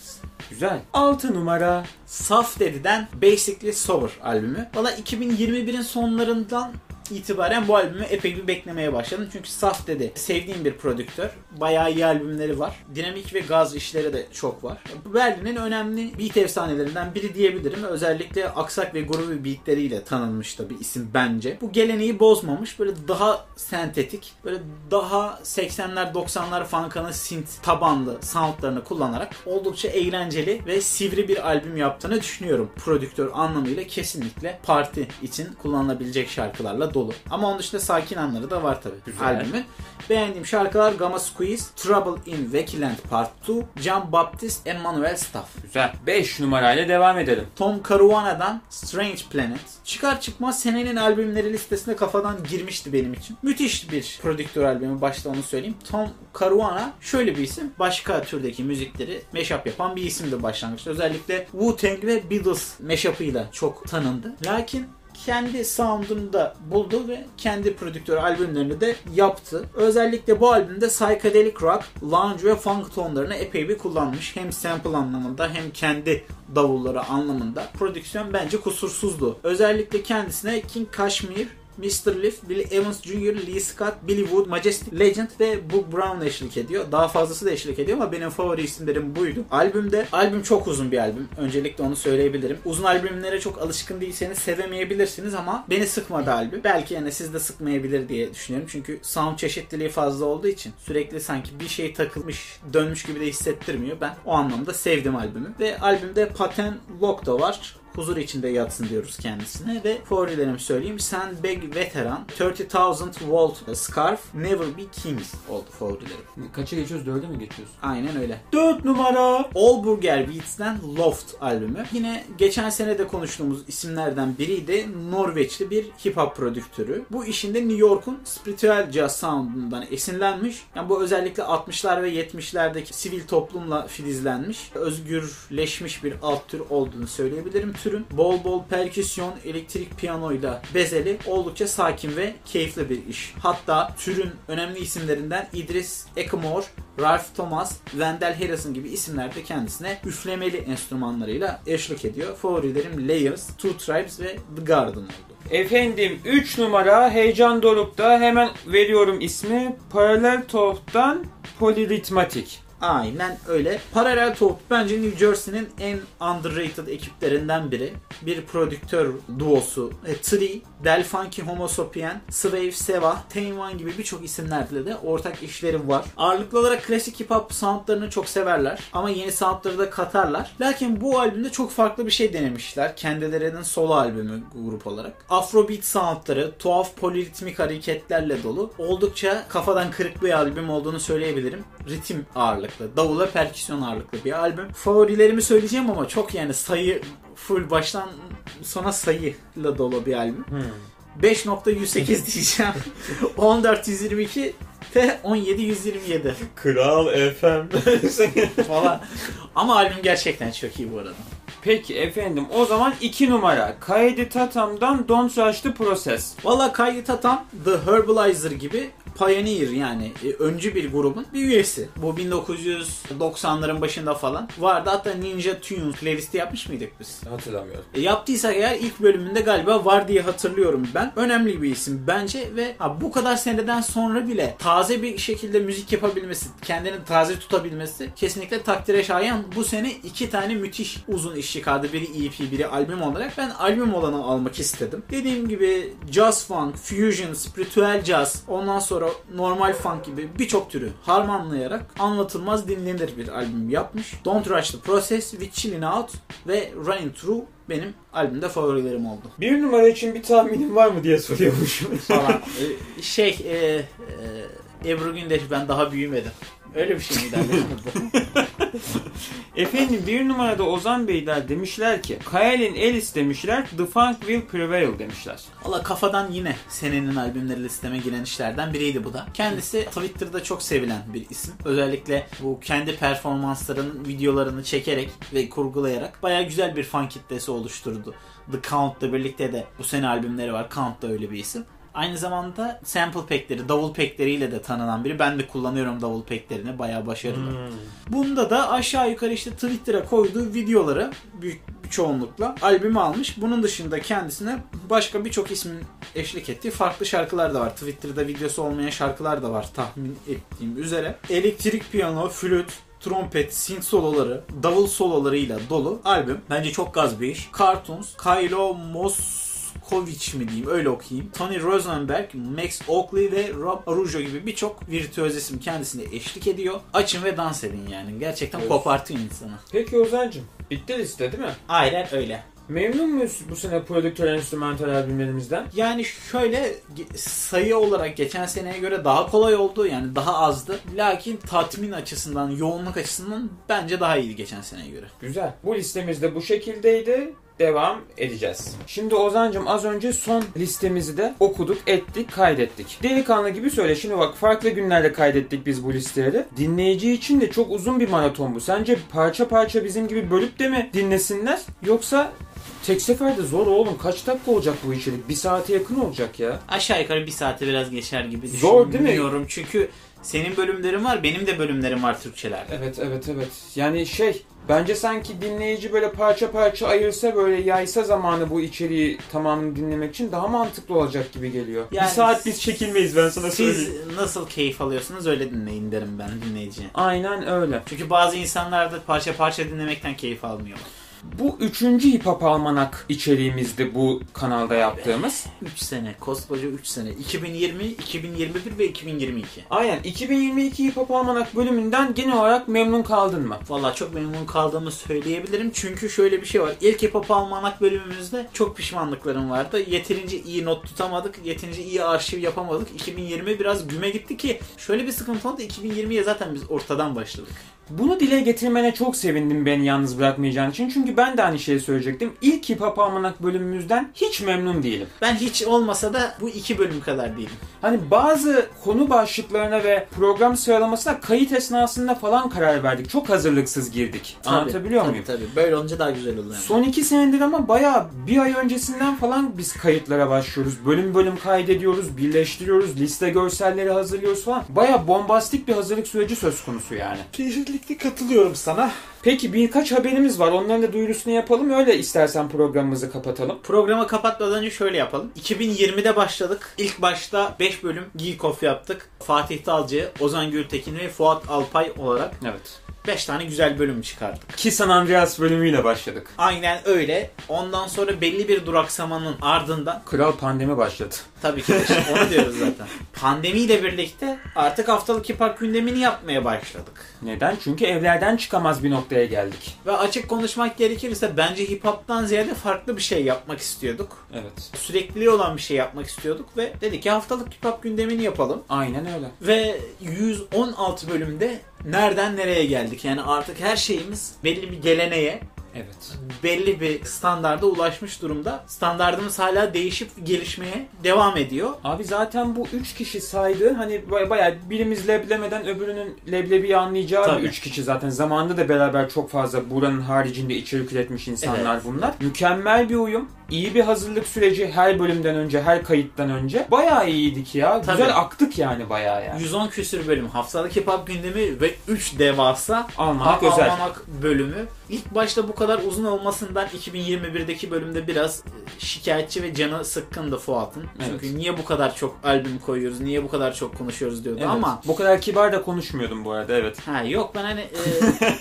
Güzel. altı numara Saf Dedi'den Basically Sober albümü. Valla iki bin yirmi birin sonlarından itibaren bu albümü epey bir beklemeye başladım. Çünkü Saf Dedi sevdiğim bir prodüktör. Bayağı iyi albümleri var. Dinamik ve gaz işleri de çok var. Berlin'in önemli beat efsanelerinden biri diyebilirim. Özellikle aksak ve groovy beatleriyle tanınmış da bir isim bence. Bu geleneği bozmamış. Böyle daha sentetik, böyle daha seksenler doksanlar funk'ının synth tabanlı soundlarını kullanarak oldukça eğlenceli ve sivri bir albüm yaptığını düşünüyorum. Prodüktör anlamıyla kesinlikle parti için kullanılabilecek şarkılarla dolu. Ama onun dışında sakin anları da var tabii albümün. Beğendiğim şarkılar Gamma Squeeze, Trouble in Wakiland Part iki, Jean Baptiste and Manuel Staff. Güzel. beş numarayla devam edelim. Tom Caruana'dan Strange Planet. Çıkar çıkmaz senenin albümleri listesine kafadan girmişti benim için. Müthiş bir prodüktör albümü, başta onu söyleyeyim. Tom Caruana şöyle bir isim. Başka türdeki müzikleri mashup yapan bir isimdi başlangıçta. Özellikle Wu-Tang ve Beatles mashup'ıyla çok tanındı. Lakin kendi sound'unu da buldu ve kendi prodüktör albümlerini de yaptı. Özellikle bu albümde psychedelic rock, lounge ve funk tonlarını epey bir kullanmış. Hem sample anlamında hem kendi davulları anlamında. Prodüksiyon bence kusursuzdu. Özellikle kendisine King Kashmir, mister Leaf, Billy Evans Junior, Lee Scott, Billy Wood, Majestic Legend ve Boog Brown eşlik ediyor. Daha fazlası da eşlik ediyor ama benim favori isimlerim buydu. Albümde, albüm çok uzun bir albüm. Öncelikle onu söyleyebilirim. Uzun albümlere çok alışkın değilseniz sevemeyebilirsiniz ama beni sıkmadı albüm. Belki yani siz de sıkmayabilir diye düşünüyorum. Çünkü sound çeşitliliği fazla olduğu için sürekli sanki bir şey takılmış, dönmüş gibi de hissettirmiyor. Ben o anlamda sevdim albümü. Ve albümde Paten Lock da var. Huzur içinde yatsın diyoruz kendisine ve favorilerimi söyleyeyim. Sandbag Veteran, otuz bin Volt Scarf, Never Be Kings oldu favorilerim. Kaça geçiyoruz? dörde mi geçiyoruz? Aynen öyle. dört numara All Burger Beats'ten Loft albümü. Yine geçen sene de konuştuğumuz isimlerden biriydi. Norveçli bir hip hop prodüktörü. Bu işinde New York'un spiritual jazz sound'undan esinlenmiş. Yani bu özellikle altmışlar ve yetmişlerdeki sivil toplumla filizlenmiş, özgürleşmiş bir alt tür olduğunu söyleyebilirim. Türün bol bol perküsyon, elektrik piyanoyla bezeli, oldukça sakin ve keyifli bir iş. Hatta türün önemli isimlerinden Idris Elkmor, Ralph Thomas, Wendell Harrison gibi isimler de kendisine üflemeli enstrümanlarıyla eşlik ediyor. Favorilerim Layers, Two Tribes ve The Garden oldu. Efendim üç numara heyecan dorukta, hemen veriyorum ismi, Parallel Thought'tan Polyrhythmatic. Aynen öyle. Parallel Thought bence New Jersey'nin en underrated ekiplerinden biri. Bir prodüktör duosu. E, Tree, Del Funky Homo Sapien, Swave Seva, Tame One gibi birçok isimlerle de ortak işleri var. Ağırlıklı olarak klasik hip hop soundlarını çok severler ama yeni soundları da katarlar. Lakin bu albümde çok farklı bir şey denemişler. Kendilerinin solo albümü grup olarak. Afrobeat soundları, tuhaf poliritmik hareketlerle dolu. Oldukça kafadan kırık bir albüm olduğunu söyleyebilirim. Ritim ağırlık. Davula perküsyon ağırlıklı bir albüm. Favorilerimi söyleyeceğim ama çok yani sayı full baştan sona sayıyla dolu bir albüm. Hmm. beş nokta yüz sekiz diyeceğim. on dört yüz yirmi iki ve on yedi yüz yirmi yedi. Kral F M. Valla. Ama albüm gerçekten çok iyi bu arada. Peki efendim o zaman iki numara Kaydı Tatam'dan Don't Rush the Process. Valla Kaydı Tatam The Herbalizer gibi pioneer yani öncü bir grubun bir üyesi. Bu bin dokuz yüz doksanların başında falan vardı. Hatta Ninja Tune playlisti yapmış mıydık biz? Hatırlamıyorum. E, yaptıysak eğer ilk bölümünde galiba var diye hatırlıyorum ben. Önemli bir isim bence ve ha, bu kadar seneden sonra bile taze bir şekilde müzik yapabilmesi, kendini taze tutabilmesi kesinlikle takdire şayan. Bu sene iki tane müthiş uzun iş çıkardı. Biri E P, biri albüm olarak. Ben albüm olanı almak istedim. Dediğim gibi jazz funk, fusion, spiritual jazz, ondan sonra normal funk gibi birçok türü harmanlayarak anlatılmaz dinlenir bir albüm yapmış. Don't Rush the Process with Chillin' Out ve Running Through benim albümde favorilerim oldu. Bir numara için bir tahminim var mı diye soruyormuşum. Falan. Şey, e, e, Ebru Gündeş ben daha büyümedim. Öyle bir şey miydi burada? Efendim bir numarada Ozan Beyler demişler ki Kael'in Elis demişler, The Funk Will Prevail demişler. Valla kafadan yine senenin albümleri listeme giren işlerden biriydi bu da. Kendisi Twitter'da çok sevilen bir isim. Özellikle bu kendi performanslarının videolarını çekerek ve kurgulayarak bayağı güzel bir fan kitlesi oluşturdu. The Count'la birlikte de bu sene albümleri var. Count da öyle bir isim. Aynı zamanda sample pack'leri, davul pack'leriyle de tanınan biri. Ben de kullanıyorum davul pack'lerini. Bayağı başarılı. Hmm. Bunda da aşağı yukarı işte Twitter'a koyduğu videoları büyük bir çoğunlukla albümü almış. Bunun dışında kendisine başka birçok ismin eşlik ettiği farklı şarkılar da var. Twitter'da videosu olmayan şarkılar da var tahmin ettiğim üzere. Elektrik piyano, flüt, trompet, synth soloları, davul sololarıyla dolu albüm. Bence çok gaz bir iş. Cartoons, Kylo Mos Kovic mi diyeyim öyle okuyayım. Tony Rosenberg, Max Oakley ve Rob Arujo gibi birçok virtüöz isim kendisine eşlik ediyor. Açın ve dans edin yani. Gerçekten evet. Kopartıyor insanı. Peki Ozan'cığım bitti liste değil mi? Aynen öyle. Memnun muyuz bu sene prodüktör enstrümantal albümlerimizden? Yani şöyle sayı olarak geçen seneye göre daha kolay oldu. Yani daha azdı. Lakin tatmin açısından, yoğunluk açısından bence daha iyiydi geçen seneye göre. Güzel. Bu listemiz de bu şekildeydi. Devam edeceğiz. Şimdi Ozan'cığım az önce son listemizi de okuduk, ettik, kaydettik. Delikanlı gibi söyle. Şimdi bak farklı günlerde kaydettik biz bu listeleri. Dinleyici için de çok uzun bir maraton bu. Sence parça parça bizim gibi bölüp de mi dinlesinler? Yoksa Tek seferde zor oğlum. Kaç dakika olacak bu içerik? Bir saate yakın olacak ya. Aşağı yukarı bir saate biraz geçer gibi düşünüyorum. Zor değil mi? Bilmiyorum çünkü senin bölümlerin var, benim de bölümlerim var Türkçelerde. Evet, evet, evet. Yani şey, bence sanki dinleyici böyle parça parça ayırsa, böyle yaysa zamanı bu içeriği tamamını dinlemek için daha mantıklı olacak gibi geliyor. Yani bir saat biz çekilmeyiz, ben sana söyleyeyim. Siz nasıl keyif alıyorsunuz öyle dinleyin derim ben dinleyiciye. Aynen öyle. Çünkü bazı insanlar da parça parça dinlemekten keyif almıyor. Bu üçüncü hip hop almanak içeriğimizdi bu kanalda yaptığımız. üç sene, koskoca üç sene. iki bin yirmi, iki bin yirmi bir ve iki bin yirmi iki. Aynen, iki bin yirmi iki hip hop almanak bölümünden genel olarak memnun kaldın mı? Valla çok memnun kaldığımı söyleyebilirim. Çünkü şöyle bir şey var. İlk hip hop almanak bölümümüzde çok pişmanlıklarım vardı. Yeterince iyi not tutamadık, yeterince iyi arşiv yapamadık. iki bin yirmi biraz güme gitti ki şöyle bir sıkıntı oldu. iki bin yirmiye zaten biz ortadan başladık. Bunu dile getirmene çok sevindim beni yalnız bırakmayacağın için. Çünkü ben de aynı şeyi söyleyecektim. İlk hip hop almanak bölümümüzden hiç memnun değilim. Ben hiç olmasa da bu iki bölüm kadar değilim. Hani bazı konu başlıklarına ve program sıralamasına kayıt esnasında falan karar verdik. Çok hazırlıksız girdik. Tabii, anlatabiliyor tabii, muyum? Tabii tabii. Böyle olunca daha güzel oluyor. Yani. Son iki senedir ama bayağı bir ay öncesinden falan biz kayıtlara başlıyoruz. Bölüm bölüm kaydediyoruz, birleştiriyoruz, liste görselleri hazırlıyoruz falan. Bayağı bombastik bir hazırlık süreci söz konusu yani. Kesinlikle. Katılıyorum sana. Peki birkaç haberimiz var. Onların da duyurusunu yapalım. Öyle istersen programımızı kapatalım. Programı kapatmadan önce şöyle yapalım. iki bin yirmide başladık. İlk başta beş bölüm Geek Off yaptık. Fatih Dalcı, Ozan Gültekin ve Fuat Alpay olarak. Evet. beş tane güzel bölüm çıkardık. Ki San Andreas bölümüyle başladık. Aynen öyle. Ondan sonra belli bir duraksamanın ardından... Kral pandemi başladı. Tabii ki. Onu diyoruz zaten. Pandemiyle birlikte artık haftalık hip hop gündemini yapmaya başladık. Neden? Çünkü evlerden çıkamaz bir noktaya geldik. Ve açık konuşmak gerekirse bence hip hop'tan ziyade farklı bir şey yapmak istiyorduk. Evet. Sürekli olan bir şey yapmak istiyorduk ve dedik ki haftalık hip hop gündemini yapalım. Aynen öyle. Ve yüz on altı bölümde nereden nereye geldik? Yani artık her şeyimiz belli bir geleneğe, evet, belli bir standarda ulaşmış durumda. Standardımız hala değişip gelişmeye devam ediyor. Abi zaten bu üç kişi saydığı, hani bayağı birimiz leblemeden öbürünün leblebiyi anlayacağı. Tabii. üç kişi zaten. Zamanında da beraber çok fazla buranın haricinde içerik üretmiş insanlar, evet, bunlar. Mükemmel bir uyum. İyi bir hazırlık süreci her bölümden önce, her kayıttan önce. Bayağı iyiydik ya. Tabii. Güzel aktık yani bayağı yani. yüz on küsür bölüm. Haftalık hip hop gündemi ve üç devasa almanak özel bölümü. İlk başta bu kadar uzun olmasından iki bin yirmi birdeki bölümde biraz şikayetçi ve canı sıkkındı Fuat'ın. Çünkü evet, niye bu kadar çok albüm koyuyoruz, niye bu kadar çok konuşuyoruz diyordu, evet, ama... Bu kadar kibar da konuşmuyordum bu arada, evet. Ha, yok ben hani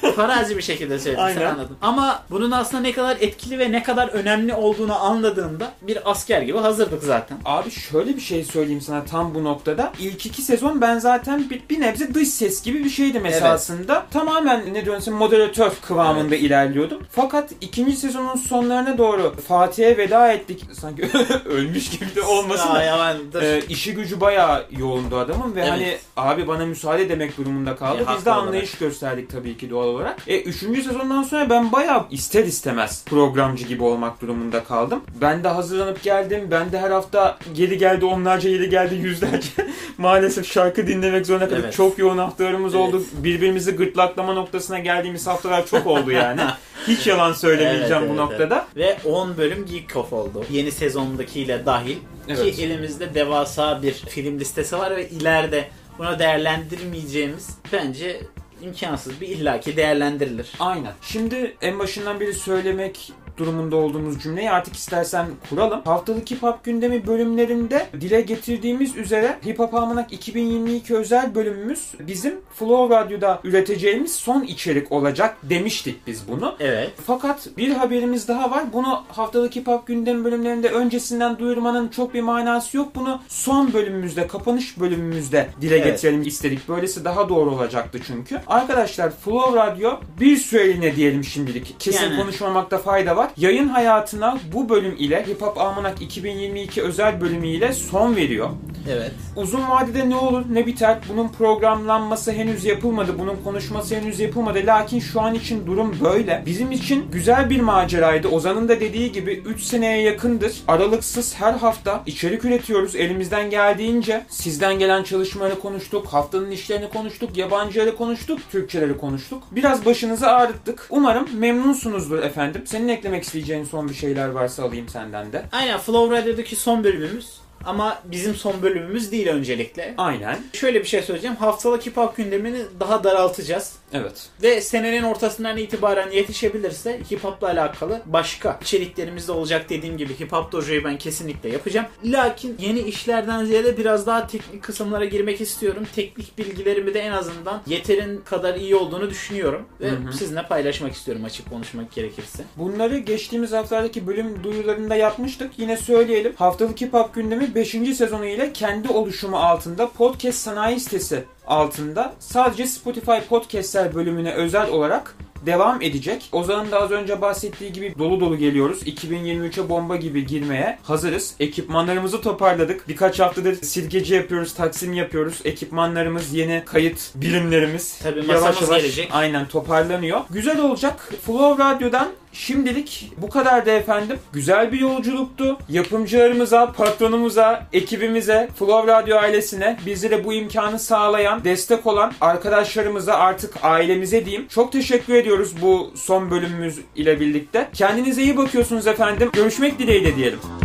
e, farazi bir şekilde söyledim, sen anladın. Ama bunun aslında ne kadar etkili ve ne kadar önemli olduğunu anladığında bir asker gibi hazırdık zaten. Abi şöyle bir şey söyleyeyim sana tam bu noktada. İlk iki sezon ben zaten bir, bir nebze dış ses gibi bir şeydim esasında. Evet. Tamamen ne diyorsun moderatör kıvamında, evet, ilerliyordum. Fakat ikinci sezonun sonlarına doğru Fatih'e veda ettik. Sanki ölmüş gibi de olmasın da. E, işi gücü bayağı yoğundu adamın ve evet, hani abi bana müsaade demek durumunda kaldı. E, Biz de anlayış olarak gösterdik tabii ki doğal olarak. E, üçüncü sezondan sonra ben bayağı ister istemez programcı gibi olmak durumunda kaldım. Ben de hazırlanıp geldim. Ben de her hafta geri geldi onlarca, yeri geldi yüzlerce maalesef şarkı dinlemek zorunda kaldık. Evet. Çok yoğun haftalarımız, evet, oldu. Birbirimizi gırtlaklama noktasına geldiğimiz haftalar çok oldu yani. Hiç yalan söylemeyeceğim, evet, bu evet, noktada. Evet. Ve on bölüm Geek Off oldu. Yeni sezondakiyle dahil. Evet. Ki elimizde devasa bir film listesi var ve ileride buna değerlendirmeyeceğimiz bence imkansız, bir illaki değerlendirilir. Aynen. Şimdi en başından beri söylemek durumunda olduğumuz cümleyi artık istersen kuralım. Haftalık Hip Hop Gündemi bölümlerinde dile getirdiğimiz üzere Hip Hop Almanak iki bin yirmi iki özel bölümümüz bizim Flow Radyo'da üreteceğimiz son içerik olacak demiştik biz bunu. Evet. Fakat bir haberimiz daha var. Bunu haftalık Hip Hop Gündemi bölümlerinde öncesinden duyurmanın çok bir manası yok. Bunu son bölümümüzde, kapanış bölümümüzde dile, evet, getirelim istedik. Böylesi daha doğru olacaktı çünkü. Arkadaşlar Flow Radyo bir süreliğine diyelim şimdilik. Kesin yani konuşmamakta fayda var. Yayın hayatına bu bölüm ile Hip Hop Almanak iki bin yirmi iki özel bölümü ile son veriyor. Evet. Uzun vadede ne olur ne biter? Bunun programlanması henüz yapılmadı. Bunun konuşması henüz yapılmadı. Lakin şu an için durum böyle. Bizim için güzel bir maceraydı. Ozan'ın da dediği gibi üç seneye yakındır. Aralıksız her hafta içerik üretiyoruz. Elimizden geldiğince sizden gelen çalışmaları konuştuk. Haftanın işlerini konuştuk. Yabancıları konuştuk. Türkçeleri konuştuk. Biraz başınızı ağrıttık. Umarım memnunsunuzdur efendim. Senin eklemek isteyeceğin son bir şeyler varsa alayım senden de. Aynen. Flow Radio'daki son bölümümüz. Ama bizim son bölümümüz değil öncelikle. Aynen. Şöyle bir şey söyleyeceğim. Haftalık hip hop gündemini daha daraltacağız. Evet. Ve senenin ortasından itibaren yetişebilirse hip hop'la alakalı başka içeriklerimiz de olacak. Dediğim gibi hip hop dojayı ben kesinlikle yapacağım. Lakin yeni işlerden ziyade biraz daha teknik kısımlara girmek istiyorum. Teknik bilgilerimi de en azından yeterin kadar iyi olduğunu düşünüyorum. Ve hı hı. sizinle paylaşmak istiyorum açık konuşmak gerekirse. Bunları geçtiğimiz haftalardaki bölüm duyurularında yapmıştık. Yine söyleyelim. Haftalık hip hop gündemi beşinci sezonu ile kendi oluşumu altında podcast sanayi sitesi altında sadece Spotify podcastler bölümüne özel olarak devam edecek. Ozan'ın da az önce bahsettiği gibi dolu dolu geliyoruz. iki bin yirmi üçe bomba gibi girmeye hazırız. Ekipmanlarımızı toparladık. Birkaç haftadır silgeci yapıyoruz, taksim yapıyoruz. Ekipmanlarımız, yeni kayıt birimlerimiz. Tabii masamız yavaş, gelecek. Aynen toparlanıyor. Güzel olacak. Flow Radyo'dan şimdilik bu kadardı efendim. Güzel bir yolculuktu. Yapımcılarımıza, patronumuza, ekibimize, Flow Radyo ailesine, bizlere bu imkanı sağlayan, destek olan arkadaşlarımıza, artık ailemize diyeyim. Çok teşekkür ediyoruz bu son bölümümüz ile birlikte. Kendinize iyi bakıyorsunuz efendim. Görüşmek dileğiyle diyelim.